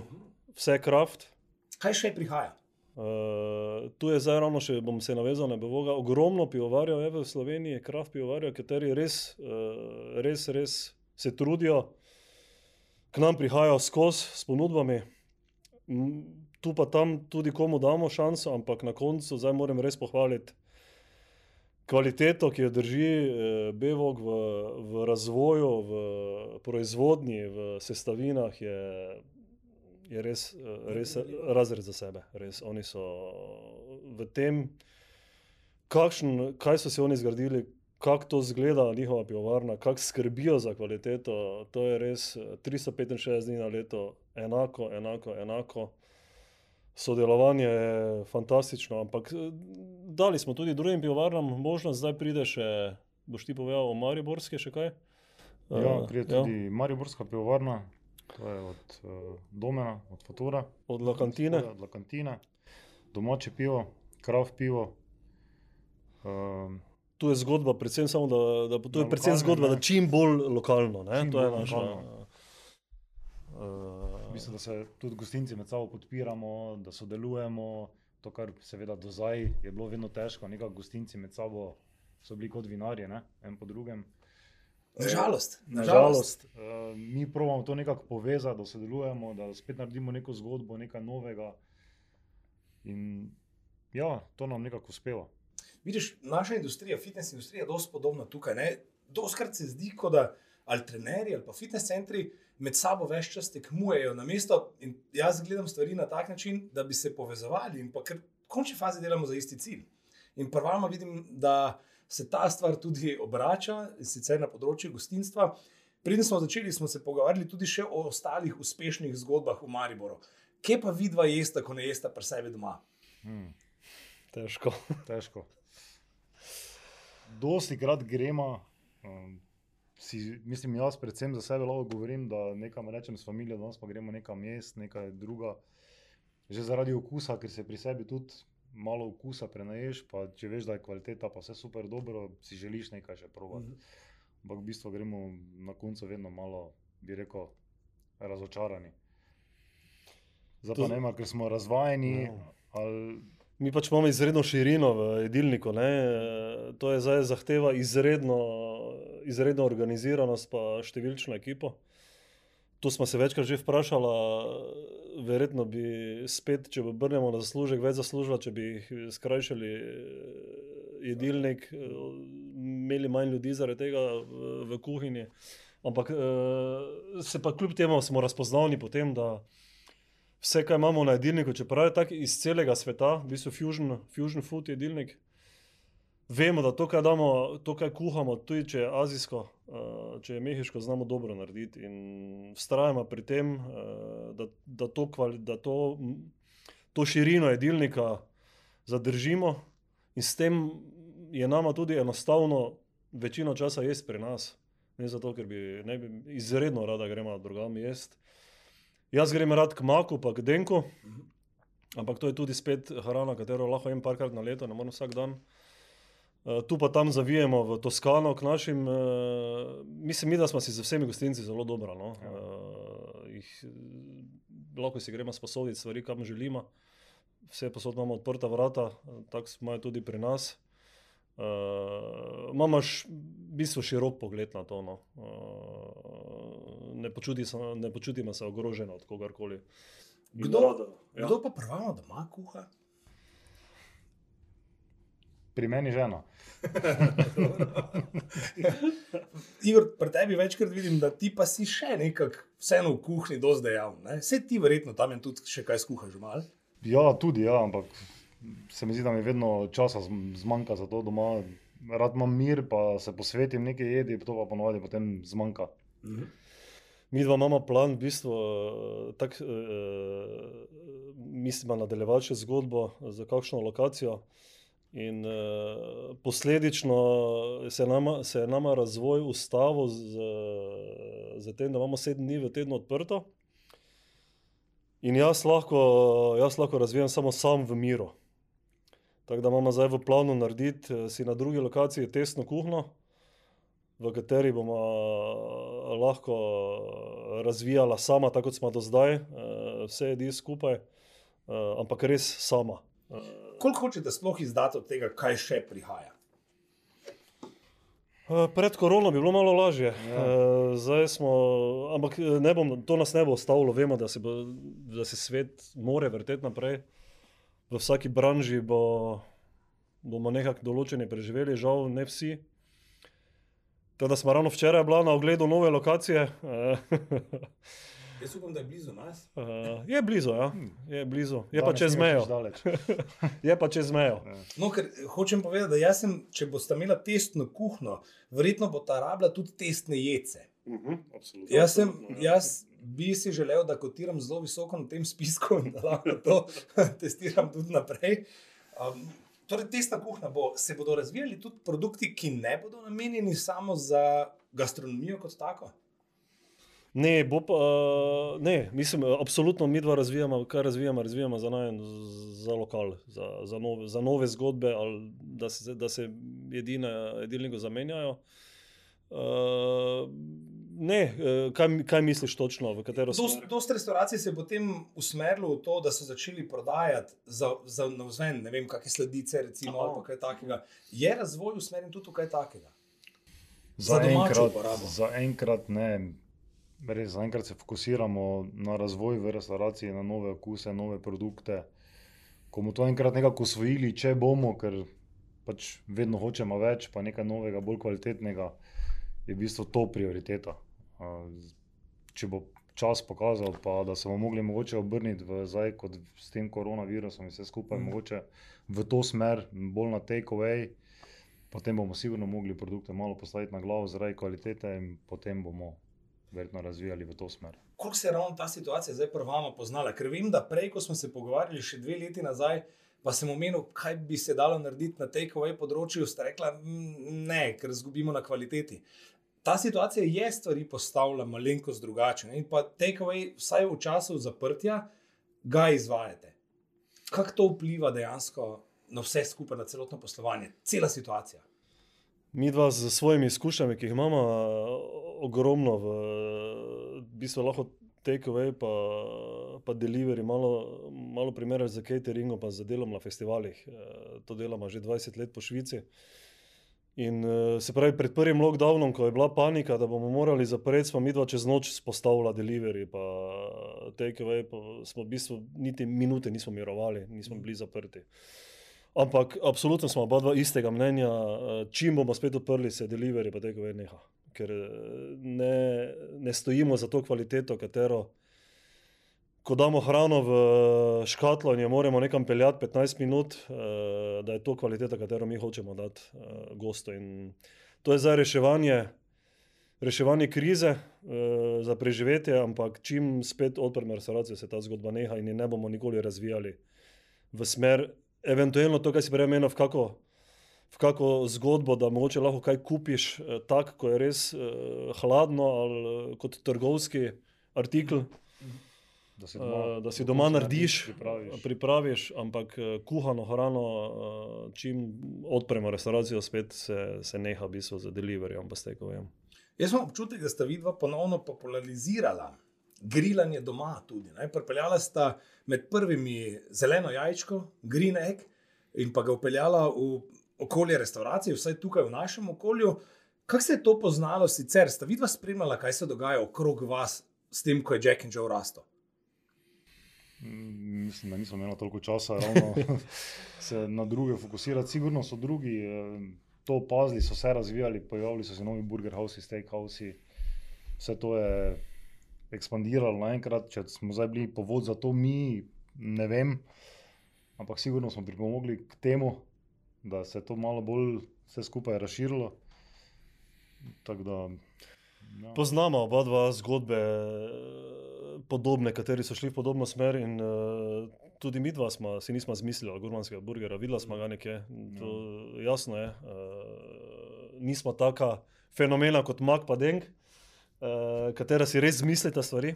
vse kraft. Kaj še prihaja? Uh, tu je zdaj ravno še, bom se navezal na Bevoga, ogromno pivovarjev je v Sloveniji, kraft pivovarjev, kateri res, uh, res, res se trudijo, k nam prihajajo skozi s ponudbami. Mm. Tu pa tam tudi komu damo šanso, ampak na koncu zdaj moram res pohvaliti kvaliteto, ki jo drži Bevog v, v razvoju, v proizvodnji, v sestavinah, je, je res, res razred za sebe. Res, oni so v tem, kakšen, kaj so si oni zgradili, kako to zgleda njihova pivovarna, kako skrbijo za kvaliteto, to je res tristo petinšestdeset dni na leto, enako, enako, enako. Sodelovanje je fantastično, ampak dali smo tudi drugim pivovarnam možnost, zdaj pride še, boš ti povedal o Mariborski še kaj? Ja, pride tudi ja. Mariborska pivovarna, to je od uh, Domena, od Fatura. Od La Cantine. Od La Cantine, domače pivo, kraft pivo. Um, tu je zgodba, predvsem samo, da, da, tu je predvsem lokalne, zgodba, ne? Da čim bolj lokalno, ne? Čim to bolj je naša... Lokalno. Uh, Mislim, da se tudi gostinci med sabo podpiramo, da sodelujemo, to kar seveda do zdaj je bilo vedno težko, nekako gostinci med sabo so bili kot vinarje, ne, en po drugem. Na žalost, na žalost. Uh, mi probamo to nekako povezati, da sodelujemo, da spet naredimo neko zgodbo, nekaj novega in ja, to nam nekako uspeva. Vidiš, naša industrija, fitness industrija je dosti podobna tukaj, ne, doskrat se zdi, kot da ali trenerji ali pa fitness centri med sabo več čas tekmujejo na mesto in jaz gledam stvari na tak način, da bi se povezovali in pa ker v končni fazi delamo za isti cilj. In prvama vidim, da se ta stvar tudi obrača, sicer na področju gostinstva. Preden smo začeli, smo se pogovarjali tudi še o ostalih uspešnih zgodbah v Mariboru. Kje pa vidva jesta, ko ne jesta pri sebi doma? Hmm. Težko, težko. Dosti krat gremo, um, Si, mislim, jaz predvsem za sebe lahko govorim, da nekam rečem s familijo, danes pa gremo nekam jest, nekaj druga. Že zaradi okusa, ker se pri sebi tudi malo okusa prenaješ, pa če veš, da je kvaliteta pa vse super dobro, si želiš nekaj še probati. Mm-hmm. Ampak v bistvu gremo na koncu vedno malo, bi rekel, razočarani. Zdaj pa nema, ker smo razvajeni, no. ali... mi pač imamo izredno širino v jedilniku, ne? To je zdaj zahteva izredno, izredno organiziranost pa številčno ekipo. To smo se večkrat že vprašala, verjetno bi spet, če obrnemo na zaslužek, več zaslužila, če bi jih skrajšali jedilnik, imeli manj ljudi zaradi tega v kuhinji. Ampak se pa kljub temu smo razpoznavni potem, da vse, kaj imamo na jedilniku, čeprav je tako iz celega sveta, v bistvu fusion, fusion food jedilnik, vemo, da to, kaj damo, to, kaj kuhamo, tudi če je azijsko, če je mehiško, znamo dobro narediti in vztrajamo pri tem, da, da, to, da to, to širino jedilnika zadržimo in s tem je nama tudi enostavno večino časa jesti pri nas. Ne zato, ker bi, ne bi izredno rada gremo drugam jesti. Jaz grem rad k maku pa k denku, ampak to je tudi spet hrana, katero lahko jem parkrat na leto, ne moram vsak dan. Uh, tu pa tam zavijemo v Toskano k našim, uh, mislim mi, da smo si z vsemi gostinci zelo dobra, no. Uh, jih, lahko si gremo sposoditi stvari, kam želimo. Vse posod imamo odprta vrata, tako imajo tudi pri nas. Uh, imamo š, v bistvu širok pogled na to, no. Uh, ne, počuti se, ne počutimo se ogroženo od kogarkoli. Kdo, da, ja. Kdo pa prvamo doma kuha? Pri meni ženo. Igor, pri tebi večkrat vidim, da ti pa si še nekak vseeno v kuhni dosti dejavn, ne? Vse ti verjetno tam je tudi še kaj skuhaš malo? Ja, tudi ja, ampak se mi zdi, da mi vedno časa zmanjka za to doma. Rad imam mir, pa se posvetim nekaj jedi, to pa ponovadi potem zmanjka. Mhm. Mi dva imamo plan, v bistvu, tak, eh, mislimo nadaljevati še zgodbo za kakšno lokacijo in eh, posledično se, nama, se je nama razvoj ustavil z, z tem, da imamo sedem dni v tednu odprto. In jaz lahko, jaz lahko razvijam samo sam v miru. Tako da imamo zdaj v planu narediti si na drugi lokaciji testno kuhno, v kateri bomo lahko razvijala sama, tako kot smo do zdaj, vse jedi skupaj, ampak res sama. Koliko hočete sploh izdati od tega, kaj še prihaja? Pred korono bi bilo malo lažje, ja. Zdaj smo, ampak ne bom, to nas ne bo ostavilo, vemo, da se, bo, da se svet more vrteti naprej, v vsaki branži bo, bomo nekako določeni preživeli, žal ne vsi. Teda smo ravno včeraj bila na ogledu nove lokacije. Jaz upam, da je blizu nas. Je blizu, ja. Je blizu. Je pa čez mejo. Je pa čez mejo. No, ker hočem povedati, da jaz sem, če boste imela testno kuhno, verjetno bo ta rabila tudi testne jedce. Uh-huh, absolutno. Jaz, sem, jaz bi si želel, da kotiram zelo visoko na tem spisku in da lahko to testiram tudi naprej. Um, torej, testna kuhna bo, se bodo razvijali tudi produkti, ki ne bodo namenjeni samo za gastronomijo kot tako? Ne, bo pa, ne, mislim, absolutno mi dva razvijamo, kaj razvijamo, razvijamo za naj, za lokal, za, za, nove, za nove zgodbe, ali da se, da se jedine, jedilniko zamenjajo. Uh, ne, kaj, kaj misliš točno, v katero smer? Dost, dost restauracij se je potem usmerilo v to, da so začeli prodajati za, za navzven, ne vem, kakve sladice recimo, aha, ali pa kaj takega. Je razvoj usmerjen tudi v kaj takega? Za, za domačo uporabo. Za enkrat ne. Res, zaenkrat se fokusiramo na razvoj v restauraciji, na nove okuse, nove produkte. Ko bomo to enkrat nekako osvojili, če bomo, ker pač vedno hočemo več, pa nekaj novega, bolj kvalitetnega, je v bistvu to prioriteta. Če bo čas pokazal, pa da se bomo mogli mogoče obrniti v, zdaj, kot s tem koronavirusom in vse skupaj, mm. mogoče v to smer, bolj na take away, potem bomo sigurno mogli produkte malo postaviti na glavo zaradi kvalitete in potem bomo verjetno razvijali v to smer. Koliko se je ravno ta situacija zdaj pri vama poznala? Ker vem, da prej, ko smo se pogovarjali še dve leti nazaj, pa sem omenil, kaj bi se dalo narediti na take-away področju, sta rekla, ne, ker zgubimo na kvaliteti. Ta situacija je stvari postavila malenkost drugače, ne? In pa take-away vsaj v času zaprtja ga izvajate. Kako to vpliva dejansko na vse skupaj, na celotno poslovanje, cela situacija? Mi dva z svojimi izkušnjami, ki jih imamo, ogromno v, v bistvu lahko takeaway pa, pa delivery, malo, malo primere za cateringom pa za delom na festivalih. To delamo že dvajset let po Švici. In se pravi, pred prvim lockdownom, ko je bila panika, da bomo morali zapreti, smo midva čez noč spostavila delivery pa takeaway, pa smo v bistvu niti minute nismo mirovali, nismo bili zaprti. Ampak absolutno smo oba dva istega mnenja, čim bomo spet odprli, se delivery pa takeaway neha. Ker ne, ne stojimo za to kvaliteto, katero, ko damo hrano v škatlo in jo moramo nekam peljati petnajst minut, da je to kvaliteta, katero mi hočemo dati gostu. In to je zdaj reševanje, reševanje krize za preživetje, ampak čim spet odpremo restavracijo, se ta zgodba neha in ne bomo nikoli razvijali v smer, eventuelno to, kaj si prej omenil, v kako v kako zgodbo, da mogoče lahko kaj kupiš tak, ko je res eh, hladno ali kot trgovski artikel, da si doma, eh, da si doma narediš, pripraviš. pripraviš, ampak kuhano hrano, eh, čim odpremo restavracijo, spet se, se neha v bistvu za deliveryjem, pa stekovjem. Jaz imam občutek, da sta vidva ponovno popularizirala grilanje doma tudi. Ne? Pripeljala sta med prvimi zeleno jajčko, green egg, in pa ga upeljala v okolje restauracije, vsaj tukaj v našem okolju. Kako se je to poznalo sicer? Sta vidva spremljala, kaj se dogaja okrog vas s tem, ko je Jack and Joe rastel? Mm, mislim, da nisem imel toliko časa ravno se na druge fokusirati. Sigurno so drugi to opazili, so se razvijali, pojavili so se novi burger house, steakhouse, vse to je ekspandiralo naenkrat. Če smo zdaj bili povod za to, mi ne vem, ampak sigurno smo pripomogli k temu, da se to malo bolj vse skupaj razširilo. Tako da, ja. Poznamo oba dva zgodbe podobne, kateri so šli v podobno smer in uh, tudi midva sma, si nismo zmislili gurmanskega burgera, videla sma ga nekje, to jasno je. Uh, nismo taka fenomena kot Mak pa Deng, uh, katera si res zmislita stvari.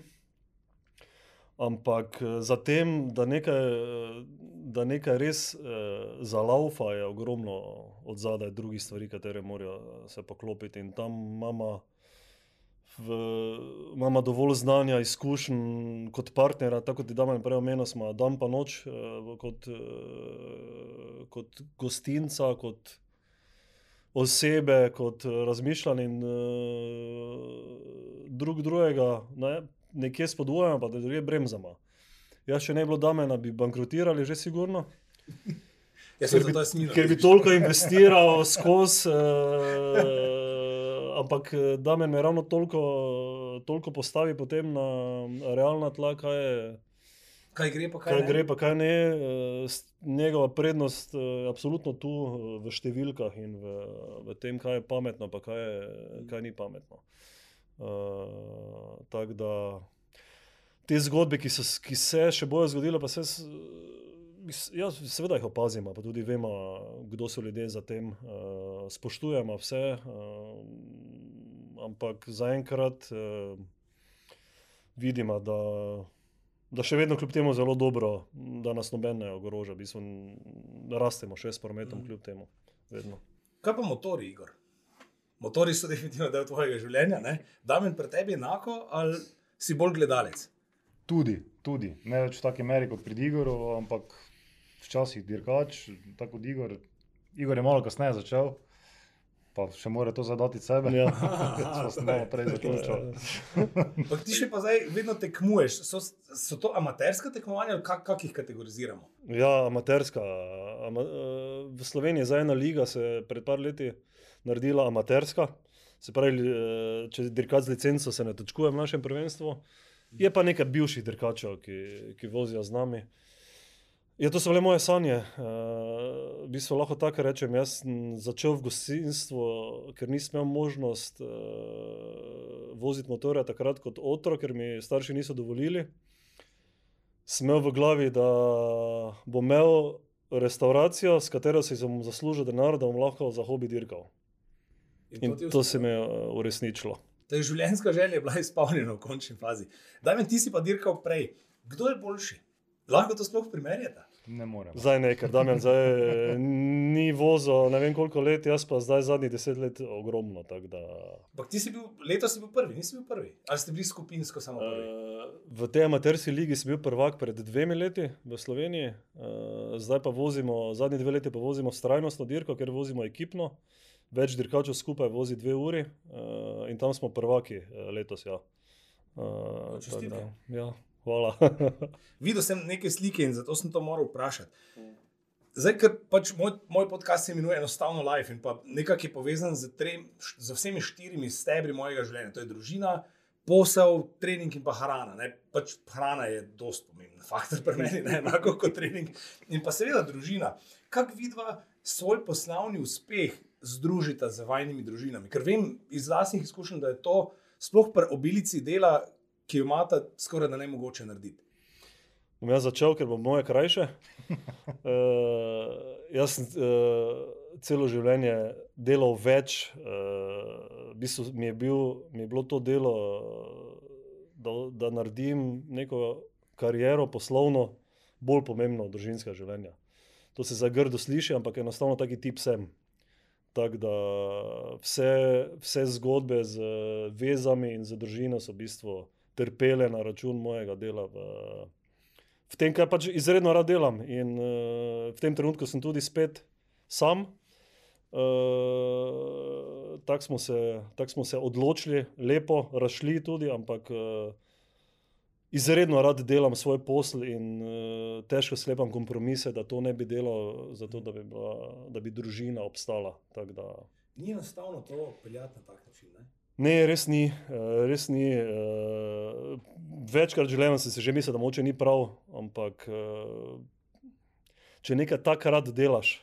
Ampak zatem, da nekaj, da nekaj res eh, zalaufa, je ogromno od zadaj drugih stvari, katere morajo se poklopiti. In tam mama, v, mama dovolj znanja, izkušenj kot partnera, tako kot ti dam in prej omenil, smo dan pa noč eh, kot, eh, kot gostinca, kot osebe, kot razmišljanje in eh, drug drugega, ne? Nekje spodbujamo, pa da druge bremzamo. Jaz še ne bilo Damena, bi bankrotirali že sigurno. Jaz ker, bi, smira, ker bi toliko investiral skozi, eh, ampak Damen me ravno toliko, toliko postavi potem na realna tla, kaj je, kaj gre pa kaj, kaj ne. Gre pa kaj ne. Njegova prednost je absolutno tu v številkah in v, v tem, kaj je pametno, pa kaj, je, kaj ni pametno. Uh, tako da te zgodbe, ki, so, ki se še bojo zgodile, pa se jaz seveda jih opazimo, pa tudi vemo, kdo so ljudje za tem, uh, spoštujemo vse, uh, ampak zaenkrat uh, vidimo, da, da še vedno kljub temu zelo dobro, da nas noben ne ogroža, v bistvu rastemo še s prometom, mm. kljub temu, vedno. Kaj pa motori, Igor? Motori so definitivno del tvojega življenja, ne? Damien, pri tebi enako ali si bolj gledalec? Tudi, tudi. Ne več v taki meri kot pri Igoru, ampak včasih dirkač, tako kot Igor. Igor je malo kasneje začel, pa še mora to zadati sebe. Ja. Sva se malo prej zaključal. Ampak ti še pa zdaj vedno tekmuješ. So, so to amaterska tekmovanja ali kak, kak jih kategoriziramo? Ja, amaterska. Ama, v Sloveniji je zdaj ena liga, se pred par leti naredila amaterska, se pravi, če dirkač z licenco se ne točkuje v našem prvenstvu, je pa nekaj bivših dirkačev, ki, ki vozijo z nami. Ja, to so bile moje sanje, v bistvu lahko tako rečem, jaz sem začel v gostinstvu, ker nisem imel možnost voziti motorja takrat kot otrok, ker mi starši niso dovolili. Sem imel v glavi, da bom imel restavracijo, s katero si bom zaslužil denar, da bom lahko za hobi dirkal. In to, to se mi je uresničilo. Ta življenjska želja je bila izpolnjena v končni fazi. Damien, ti si pa dirkal prej. Kdo je boljši? Lahko to sploh primerjate? Ne morem. Zdaj ne, ker Damien zdaj ni vozil ne vem koliko let, jaz pa zdaj zadnjih deset let ogromno. Ampak da... ti si bil, letos si bil prvi, nisi bil prvi? Ali ste bili skupinsko samo prvi? Uh, V tej amaterski ligi sem bil prvak pred dvemi leti v Sloveniji, zdaj pa vozimo, zadnji dve leti pa vozimo vztrajnostno dirko, ker vozimo ekipno, več dirkačev skupaj vozi dve uri in tam smo prvaki letos, ja. Čestitke. Ja, hvala. Videl sem neke slike in zato sem to moral vprašati. Zdaj, ker pač moj, moj podcast se imenuje Enostavno life in pa nekak je povezan z, trem, z vsemi štirimi stebri mojega življenja, to je družina, posel, trening in pa hrana. Ne? Pač hrana je dost pomembna faktor pri meni, ne? Enako kot trening. In pa seveda družina. Kako vidva svoj poslovni uspeh združita z vajnimi družinami? Ker vem iz lastnih izkušenj, da je to sploh pri obilici dela, ki jo imata, skoraj da ne mogoče narediti. Bom jaz začel, ker bom moje krajše. Uh, jaz sem... Uh, celo življenje delal več, uh, v bistvu mi je, bil, mi je bilo to delo, da, da naredim neko kariero poslovno bolj pomembno od družinskega življenja. To se zdaj grdo sliši, ampak enostavno taki tip sem. Tako da vse, vse zgodbe z vezami in z družino so v bistvu trpele na račun mojega dela v, v tem, kaj pač izredno rad delam. In uh, v tem trenutku sem tudi spet sam. Uh, tak smo se, tak smo se odločili, lepo rašli tudi, ampak uh, izredno rad delam svoj posel in uh, težko sklepam kompromise, da to ne bi delal, zato da bi, bila, da bi družina obstala. Tak da. Ni enostavno to peljati na tak način, ne? Ne, res ni. Res ni. Uh, večkrat življenjem sem se že mislil, da mogoče ni prav, ampak uh, če nekaj tak rad delaš,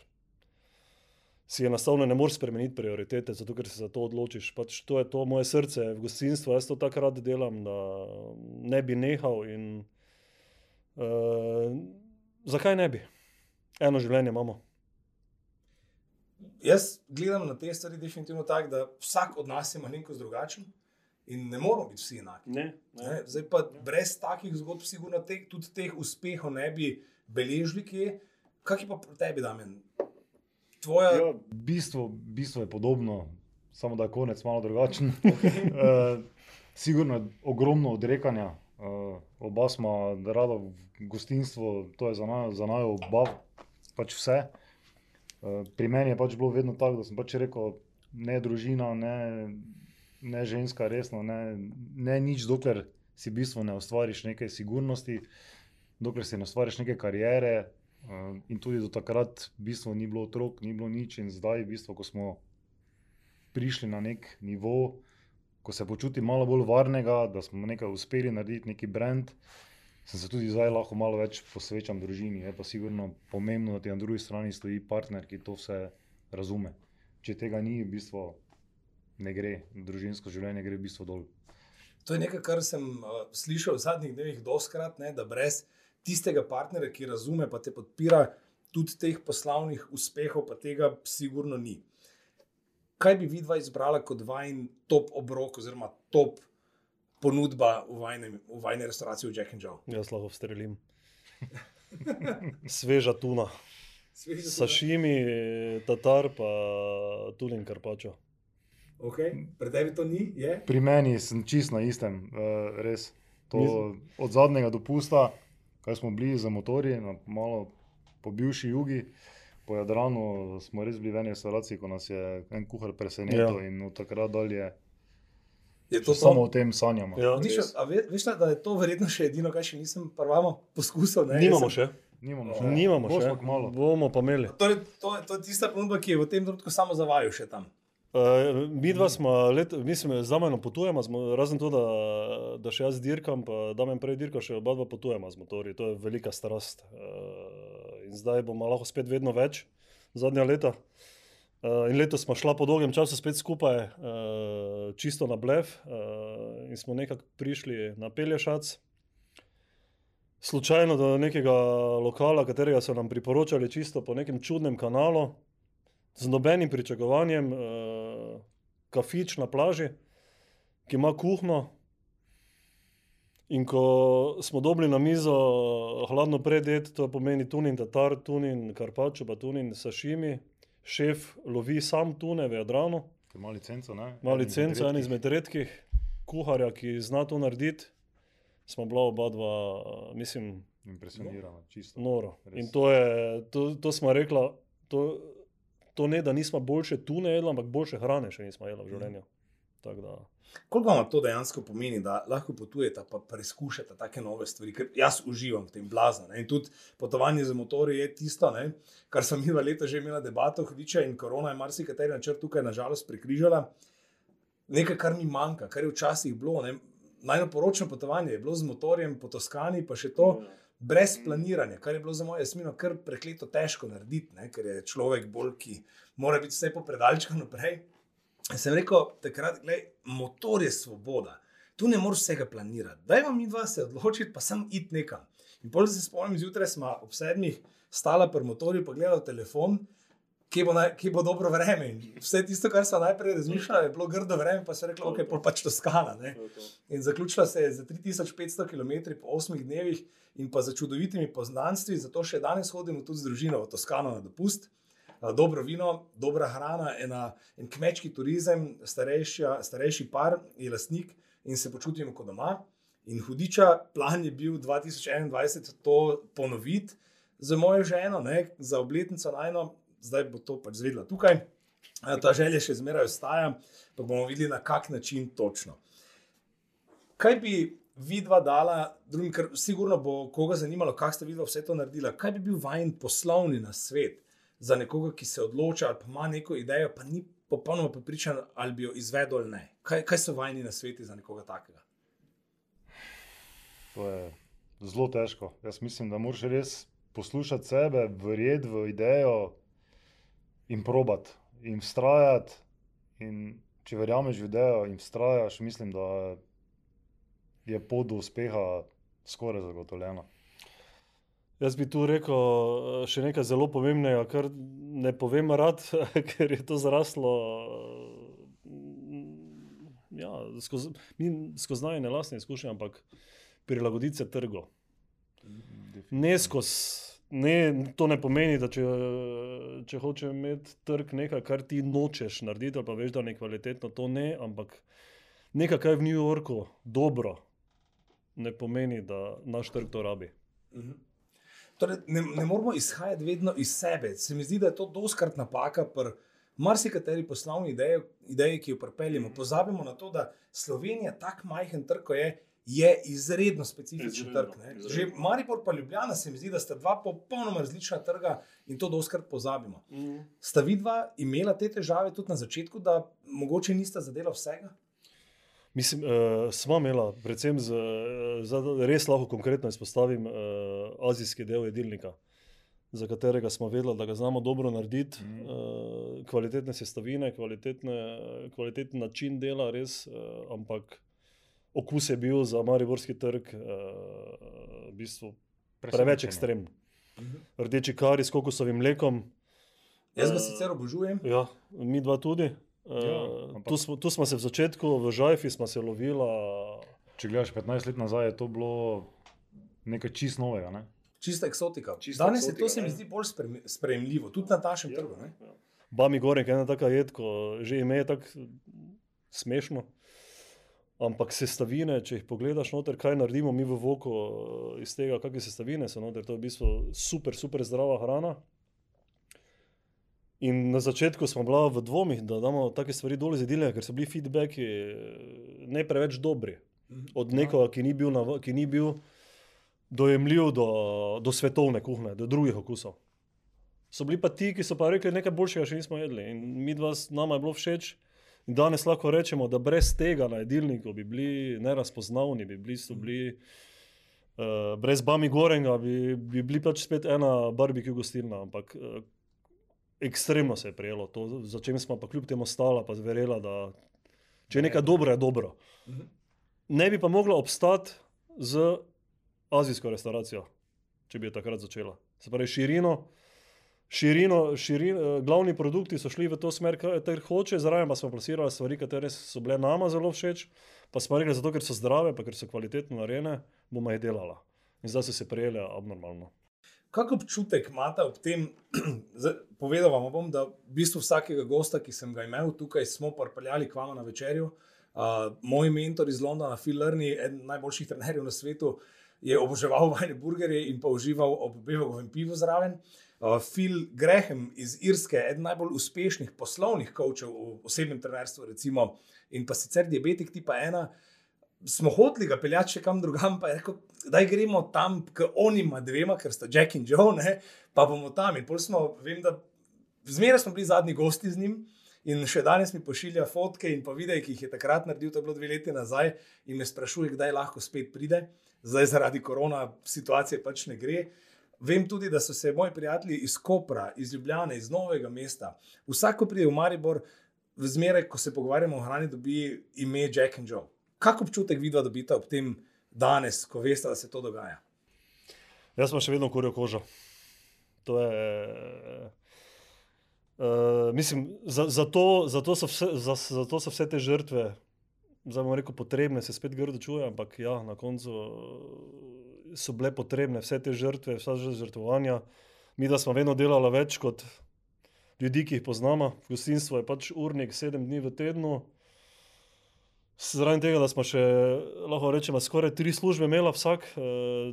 si enostavno ne moreš spremeniti prioritete, zato ker se za to odločiš. Pač to je to moje srce v gostinstvu, jaz to tak rad delam, da ne bi nehal in uh, zakaj ne bi? Eno življenje imamo. Jaz gledam na te stvari definitivno tak, da vsak od nas je malenkost drugačen in ne moramo biti vsi enaki. Ne, ne. Ne? Zdaj pa ne. Brez takih zgodb sigurno te, tudi teh uspehov ne bi beležili kje. Kak je pa pri tebi, Damjan? Tvoja... Ja, bistvo, bistvo je podobno, samo da je konec malo drugačen. e, sigurno je ogromno odrekanja. E, oba smo rada v gostinstvu, to je za naj, za naj oba pač vse. E, pri meni je pač bilo vedno tako, da sem pač rekel, ne družina, ne, ne ženska, resno, ne, ne nič, dokler si bistvo ne ustvariš neke sigurnosti, dokler si ne ustvariš neke karijere. In tudi do takrat v bistvu ni bilo otrok, ni bilo nič in zdaj v bistvu, ko smo prišli na nek nivo, ko se počutim malo bolj varnega, da smo nekaj uspeli narediti, neki brand, sem se tudi zdaj lahko malo več posvečam družini. Je pa sigurno pomembno, da ti na drugi strani stoji partner, ki to vse razume. Če tega ni, v bistvu ne gre, družinsko življenje gre v bistvu dol. To je nekaj, kar sem uh, slišal v zadnjih dnevih doskrat, ne, da brez tistega partnera, ki razume, pa te podpira, tudi teh poslovnih uspehov, pa tega sigurno ni. Kaj bi vidva izbrala kot vajn top obrok oziroma top ponudba v vajne, v vajne restauraciji v Jack and Joe? Jaz lahko strelim. Sveža tuna. Sveža tuna. Sašimi, tatar pa tunin karpačo. Ok, pri tebi to ni? Je? Pri meni sem čist na istem, uh, res. To od zadnjega dopusta, kaj smo bili za motorji, malo po bivši jugi, po Jadranu, smo res bili v eni restavraciji, ko nas je en kuhar presenetil ja. In od takrat dalje je to samo o tem sanjamo. Ja, a ve, veš, da je to verjetno še edino, kaj še nisem prvamo poskusil? Ne? Nimamo sem... še. Nimamo še. Nimamo še. Boš malo. Bomo pa imeli. Torej, to, to je tista ponudba, ki je v tem trenutku samo za vaju še tam. Uh, mi dva smo, let, mislim, zamejno potujemo, smo, razen to, da, da še jaz dirkam, pa da men prej dirka, še oba dva potujemo z motorji, to je velika strast. Uh, in zdaj bomo lahko spet vedno več, zadnja leta. Uh, in letos smo šla po dolgem času spet skupaj, uh, čisto na blef uh, in smo nekako prišli na Pelješac. Slučajno do nekega lokala, katerega so nam priporočali čisto po nekem čudnem kanalu, z nobenim pričakovanjem, eh, kafič na plaži, ki ima kuhno in ko smo dobili na mizo hladno predjed, to pomeni tunin tatar, tunin karpačo, pa tunin sašimi, šef lovi sam tune v Jadranu. Ima licenco, ne? Ima licenco, en izmed redkih kuharja, ki zna to narediti, smo bila obadva, mislim, impresionirana, čisto. Noro. Res. In to je, to, to smo rekla, to, to ne, da nismo boljše tune jedla, ampak boljše hrane še nismo jedla v življenju. Koliko vam to dejansko pomeni, da lahko potujete pa preskušate take nove stvari, ker jaz uživam v tem blazno. Ne? In tudi potovanje z motorji je tisto, ne? Kar sem midva leta že imela debato, hviča in korona je marsikateri načrt tukaj nažalost prekrižala. Nekaj, kar mi manjka, kar je včasih bilo. Ne? Najnoporočno potovanje je bilo z motorjem po Toskani, pa še to brez planiranja, kar je bilo za mojo Jasmino kar prekleto težko narediti, ne? Ker je človek bolj, ki mora biti vse po predalčku naprej. Sem rekel, takrat, glej, motor je svoboda, tu ne moreš vsega planirati, dajmo mi dva se odločiti, pa sem iti nekam. In potem se spomnim, zjutraj sva ob sedmih stala pri motorju, pa gledala telefon, kje bo, naj, kje bo dobro vreme. In vse tisto, kar sva najprej razmišljala, je bilo grdo vreme, pa se rekla, ok, pol pač Toskana. Ne? In zaključila se je za tri tisoč petsto kilometrov po osmih dnevih in pa za čudovitimi poznanstvi, zato še danes hodimo tudi z družino v Toskano na dopust. Dobro vino, dobra hrana, ena, en kmečki turizem, starejša, starejši par je lastnik in se počutimo kot doma. In hudiča, plan je bil dva tisoč enaindvajset to ponoviti za mojo ženo, ne, za obletnico najno, zdaj bo to pač zvedla tukaj. Ta želja še zmeraj ostaja, pa bomo videli na kak način točno. Kaj bi vidva dala, drugim, ker sigurno bo koga zanimalo, kak ste vidva vse to naredila, kaj bi bil vajin poslovni nasvet za nekoga, ki se odloča ali pa ima neko idejo, pa ni popolnoma prepričan, ali bi jo izvedel ali ne. Kaj, kaj so vajini nasveti za nekoga takega? To je zelo težko. Jaz mislim, da moraš res poslušati sebe, verjeti v idejo in probati. In vztrajati. In če verjameš v idejo in vztrajaš, mislim, da je pot do uspeha skoraj zagotovljena. Jaz bi tu rekel še nekaj zelo pomembnega, kar ne povem rad, ker je to zraslo ja, skozi, skozi najne lastne izkušnje, ampak prilagoditi se trgu. Ne skozi, ne, to ne pomeni, da če, če hoče imeti trg nekaj, kar ti nočeš narediti, ali pa veš, da ne kvalitetno, to ne, ampak nekaj, kaj v New Yorku dobro, ne pomeni, da naš trg to rabi. Mhm. Torej, ne, ne moramo izhajati vedno iz sebe. Se mi zdi, da je to doskrat napaka pri marsikateri poslovni ideji, ideji, ki jo pripeljemo. Pozabimo na to, da Slovenija, tak majhen trg, ko je, je izredno specifičen trg. Ne? Že Maribor pa Ljubljana, se mi zdi, da sta dva popolnoma različna trga in to doskrat pozabimo. Sta vidva imela te težave tudi na začetku, da mogoče nista zadela vsega? Mislim, eh, sva imela, predvsem z, eh, res lahko konkretno izpostavim eh, azijski del jedilnika, za katerega smo vedeli, da ga znamo dobro narediti, mm. eh, kvalitetne sestavine, kvaliteten način dela, res, eh, ampak okus je bil za mariborski trg eh, v bistvu preveč ekstremen. Mm-hmm. Rdeči kari s kokosovim mlekom. Jaz ga eh, sicer obožujem. Ja, mi dva tudi. Ja, ampak... tu, smo, tu smo se v začetku, v Žajfi smo se lovila... Če gledaš petnajst let nazaj, je to bilo nekaj čist novega, ne? Čista eksotika. Čista Danes eksotika, je to se mi zdi bolj sprejemljivo, tudi na tašem ja, trgu, ne? Ja. Bami Gorenk, ena taka jedko, že ime je tako smešno, ampak sestavine, če jih pogledaš noter, kaj naredimo mi v Voku iz tega, kakve sestavine so noter, to je v bistvu super, super zdrava hrana. In na začetku smo bila v dvomih, da damo take stvari dole z jedilnega, ker so bili feedbacki ne preveč dobri. Od nekoga, ki ni bil, nava, ki ni bil dojemljiv do, do svetovne kuhne, do drugih okusov. So bili pa ti, ki so pa rekli, nekaj boljšega še nismo jedli. In mi dva, nama je bilo všeč. In danes lahko rečemo, da brez tega na jedilniku bi bili nerazpoznavni, bi bili so bili... Uh, brez Bami Gorenga bi, bi bili pač spet ena barbecue gostilna, ampak... Uh, ekstremno se je prijelo to, za čem smo pa kljub temu stala, pa verjela, da če je nekaj dobro, je dobro. Ne bi pa mogla obstati z azijsko restauracijo, če bi je takrat začela. Se pravi, širino, širino, širino, glavni produkti so šli v to smer, kar hoče, zraven pa smo plasirali stvari, katere so bile nama zelo všeč, pa smo rekli, zato ker so zdrave, pa ker so kvalitetno narejene, bomo jih delala. In zdaj so se prijeli abnormalno. Kak občutek imate ob tem, povedal vam bom, da v bistvu vsakega gosta, ki sem ga imel tukaj, smo pripeljali k vama na večerjo, Uh, moj mentor iz Londona, Phil Lurney, eden najboljših trenerjev na svetu, je oboževal vajne burgerje in pa užival ob bevogovem pivu zraven. Uh, Phil Graham iz Irske, eden najbolj uspešnih poslovnih coachov v osebnem trenerstvu recimo, in pa sicer diabetik tipa ena, smo hoteli ga peljati še kam drugam, pa je rekel, daj gremo tam k onima dvema, ker sta Jack in Joe, ne, pa bomo tam. In pol smo, vem, da zmeraj smo bili zadnji gosti z njim, in še danes mi pošilja fotke in pa videe, ki jih je takrat naredil, to je bilo dve leti nazaj, in me sprašuje, kdaj lahko spet pride. Zdaj zaradi korona situacije pač ne gre. Vem tudi, da so se moji prijatelji iz Kopra, iz Ljubljane, iz Novega mesta, vsako pride v Maribor, zmeraj, ko se pogovarjamo o hrani, dobi ime Jack and Joe. Kak občutek vidva dobita ob tem danes, ko veste, da se to dogaja? Jaz sem še vedno kurjo kožo. To je... Uh, mislim, za, za to, za to so vse, za, za to so vse te žrtve, zdaj bom rekel, potrebne, se spet grdo čuje, ampak ja, na koncu so bile potrebne vse te žrtve, vsa žrtvovanja. Mi, da smo vedno delali več kot ljudi, ki jih poznamo. Gostinstvo je pač urnik sedem dni v tednu. Zraven tega, da smo še, lahko rečemo, skoraj tri službe imela vsak.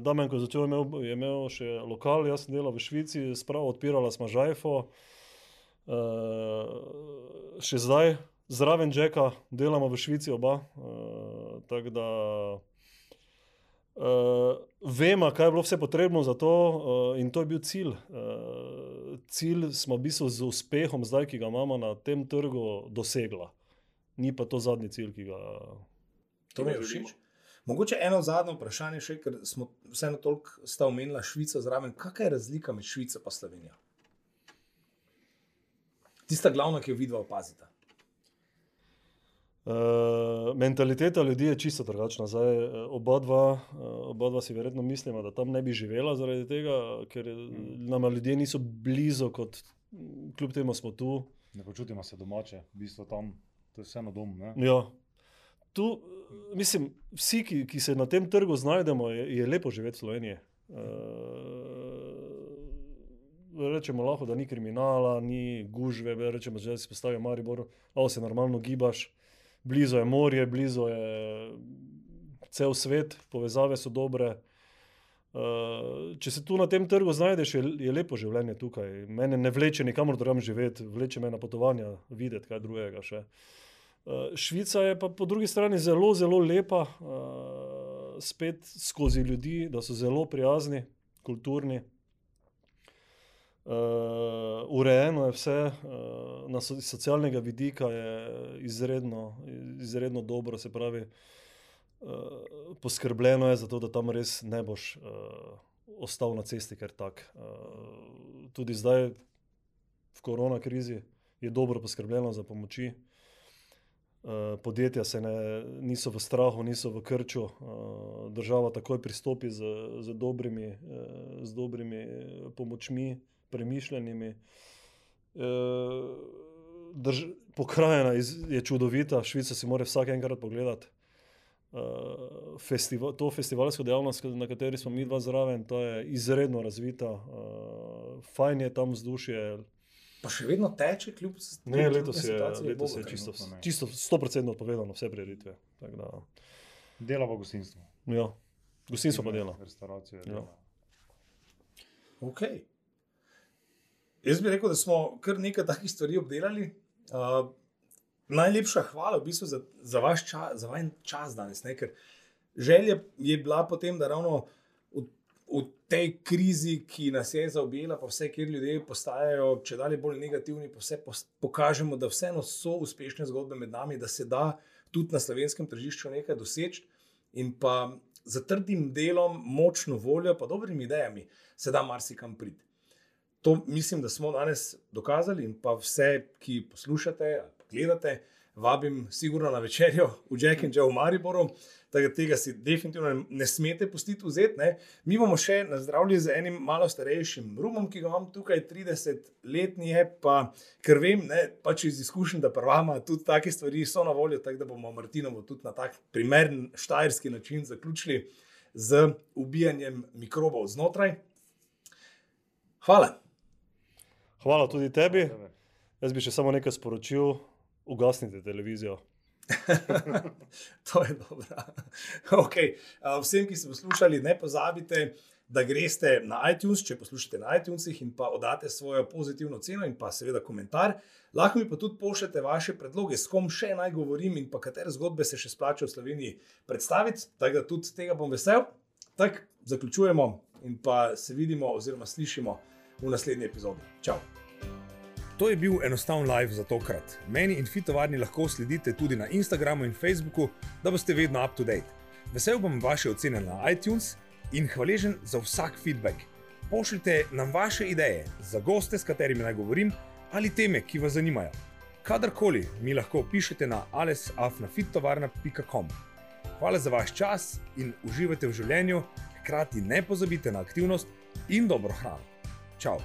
Damjan Kozačev je imel, je imel še lokal, jaz sem delal v Švici, spravo odpirala smo Žajfo. Uh, še zdaj, zraven Jacka, delamo v Švici oba, uh, tako da uh, vemo, kaj je bilo vse potrebno za to, uh, in to je bil cilj. Uh, cilj smo v bistvu z uspehom zdaj, ki ga imamo na tem trgu, dosegla. Ni pa to zadnji cilj, ki ga... To mi je všeč. Mogoče eno zadnje vprašanje še, ker smo vseeno toliko sta omenila Švico zraven. Kakaj je razlika med Švico pa Slovenijo? Tista glavna, ki jo vidva opazita. Uh, mentaliteta ljudi je čisto drugačna. Zdaj, oba, dva, oba dva si verjetno mislimo, da tam ne bi živela zaradi tega, ker nama ljudje niso blizu, kot kljub temu smo tu. Ne počutimo se domače, v bistvu tam, to je vseeno dom, ne? Ja. Tu, mislim, vsi, ki, ki se na tem trgu znajdemo, je, je lepo živeti v Sloveniji. Uh, Rečemo lahko, da ni kriminala, ni gužve, rečemo, da si postavi v Mariboru, lahko se normalno gibaš, blizu je morje, blizu je cel svet, povezave so dobre. Če se tu na tem trgu znajdeš, je, je lepo življenje tukaj. Mene ne vleče nikamor drugam živeti, vleče me na potovanja, videti kaj drugega še. Švica je pa po drugi strani zelo, zelo lepa, spet skozi ljudi, da so zelo prijazni, kulturni. Uh, urejeno je vse, uh, na so, socialnega vidika je izredno, izredno dobro, se pravi, uh, poskrbljeno je za to, da tam res ne boš uh, ostal na cesti, ker tak. Uh, tudi zdaj v korona krizi je dobro poskrbljeno za pomoči. Uh, podjetja se ne, niso v strahu, niso v krču, uh, država takoj pristopi z, z, dobrimi, uh, z dobrimi pomočmi, premišljenimi. Drž, pokrajina je čudovita, Švica si mora vsak enkrat pogledati. Festival, to festivalsko dejavnost, na kateri smo mi dva zraven, to je izredno razvita. Fajn je tam vzdušje. Pa še vedno teče kljub situacije? Ne, letos je, letos je čisto, čisto sto procentno odpovedano vse prireditve. Dela pa gostinstvo. Ja, gostinstvo pa dela. Restauracija dela. Okej. Jaz bi rekel, da smo kar nekaj takih stvari obdelali. Uh, najlepša hvala v bistvu za, za vaš ča, za vajen čas danes, ne? Ker želja je bila potem, da ravno v, v tej krizi, ki nas je zaobjela, pa vse, kjer ljudje postajajo če dalje bolj negativni, pa vse pokažemo, da vseeno so uspešne zgodbe med nami, da se da tudi na slovenskem tržišču nekaj doseči in pa za trdim delom, močno voljo, pa dobrimi idejami se da marsikam priti. To mislim, da smo danes dokazali in pa vse, ki poslušate ali gledate, vabim sigurno na večerjo v Jack and Joe v Mariboru, tako da tega si definitivno ne smete pustiti vzeti, ne. Mi bomo še nazdravili z enim malo starejšim rumom, ki ga imam tukaj, tridesetletni je, pa ker vem, ne, pač iz izkušenj, da prvama tudi take stvari so na voljo, tako da bomo Martinovo tudi na tak primeren štajerski način zaključili z ubijanjem mikrobov znotraj. Hvala. Hvala tudi tebi. Jaz bi še samo nekaj sporočil. Ugasnite televizijo. To je dobro. Okay. Vsem, ki ste poslušali, ne pozabite, da greste na iTunes, če poslušate na iTunesih, in pa oddate svojo pozitivno ceno in pa seveda komentar. Lahko mi pa tudi pošljete vaše predloge, s kom še naj govorim in pa katere zgodbe se še splača v Sloveniji predstaviti, tako da tudi tega bom vesel. Tako, zaključujemo in pa se vidimo oziroma slišimo v naslednji epizodi. Čau! To je bil enostaven live za tokrat. Meni in Fitovarni lahko sledite tudi na Instagramu in Facebooku, da boste vedno up to date. Vesel bom vaše ocene na iTunes in hvaležen za vsak feedback. Pošljite nam vaše ideje za goste, s katerimi naj govorim, ali teme, ki vas zanimajo. Kadarkoli mi lahko pišete na alesafnafittovarna pika com. Hvala za vaš čas in uživajte v življenju, hkrati ne pozabite na aktivnost in dobro hrano. Čau!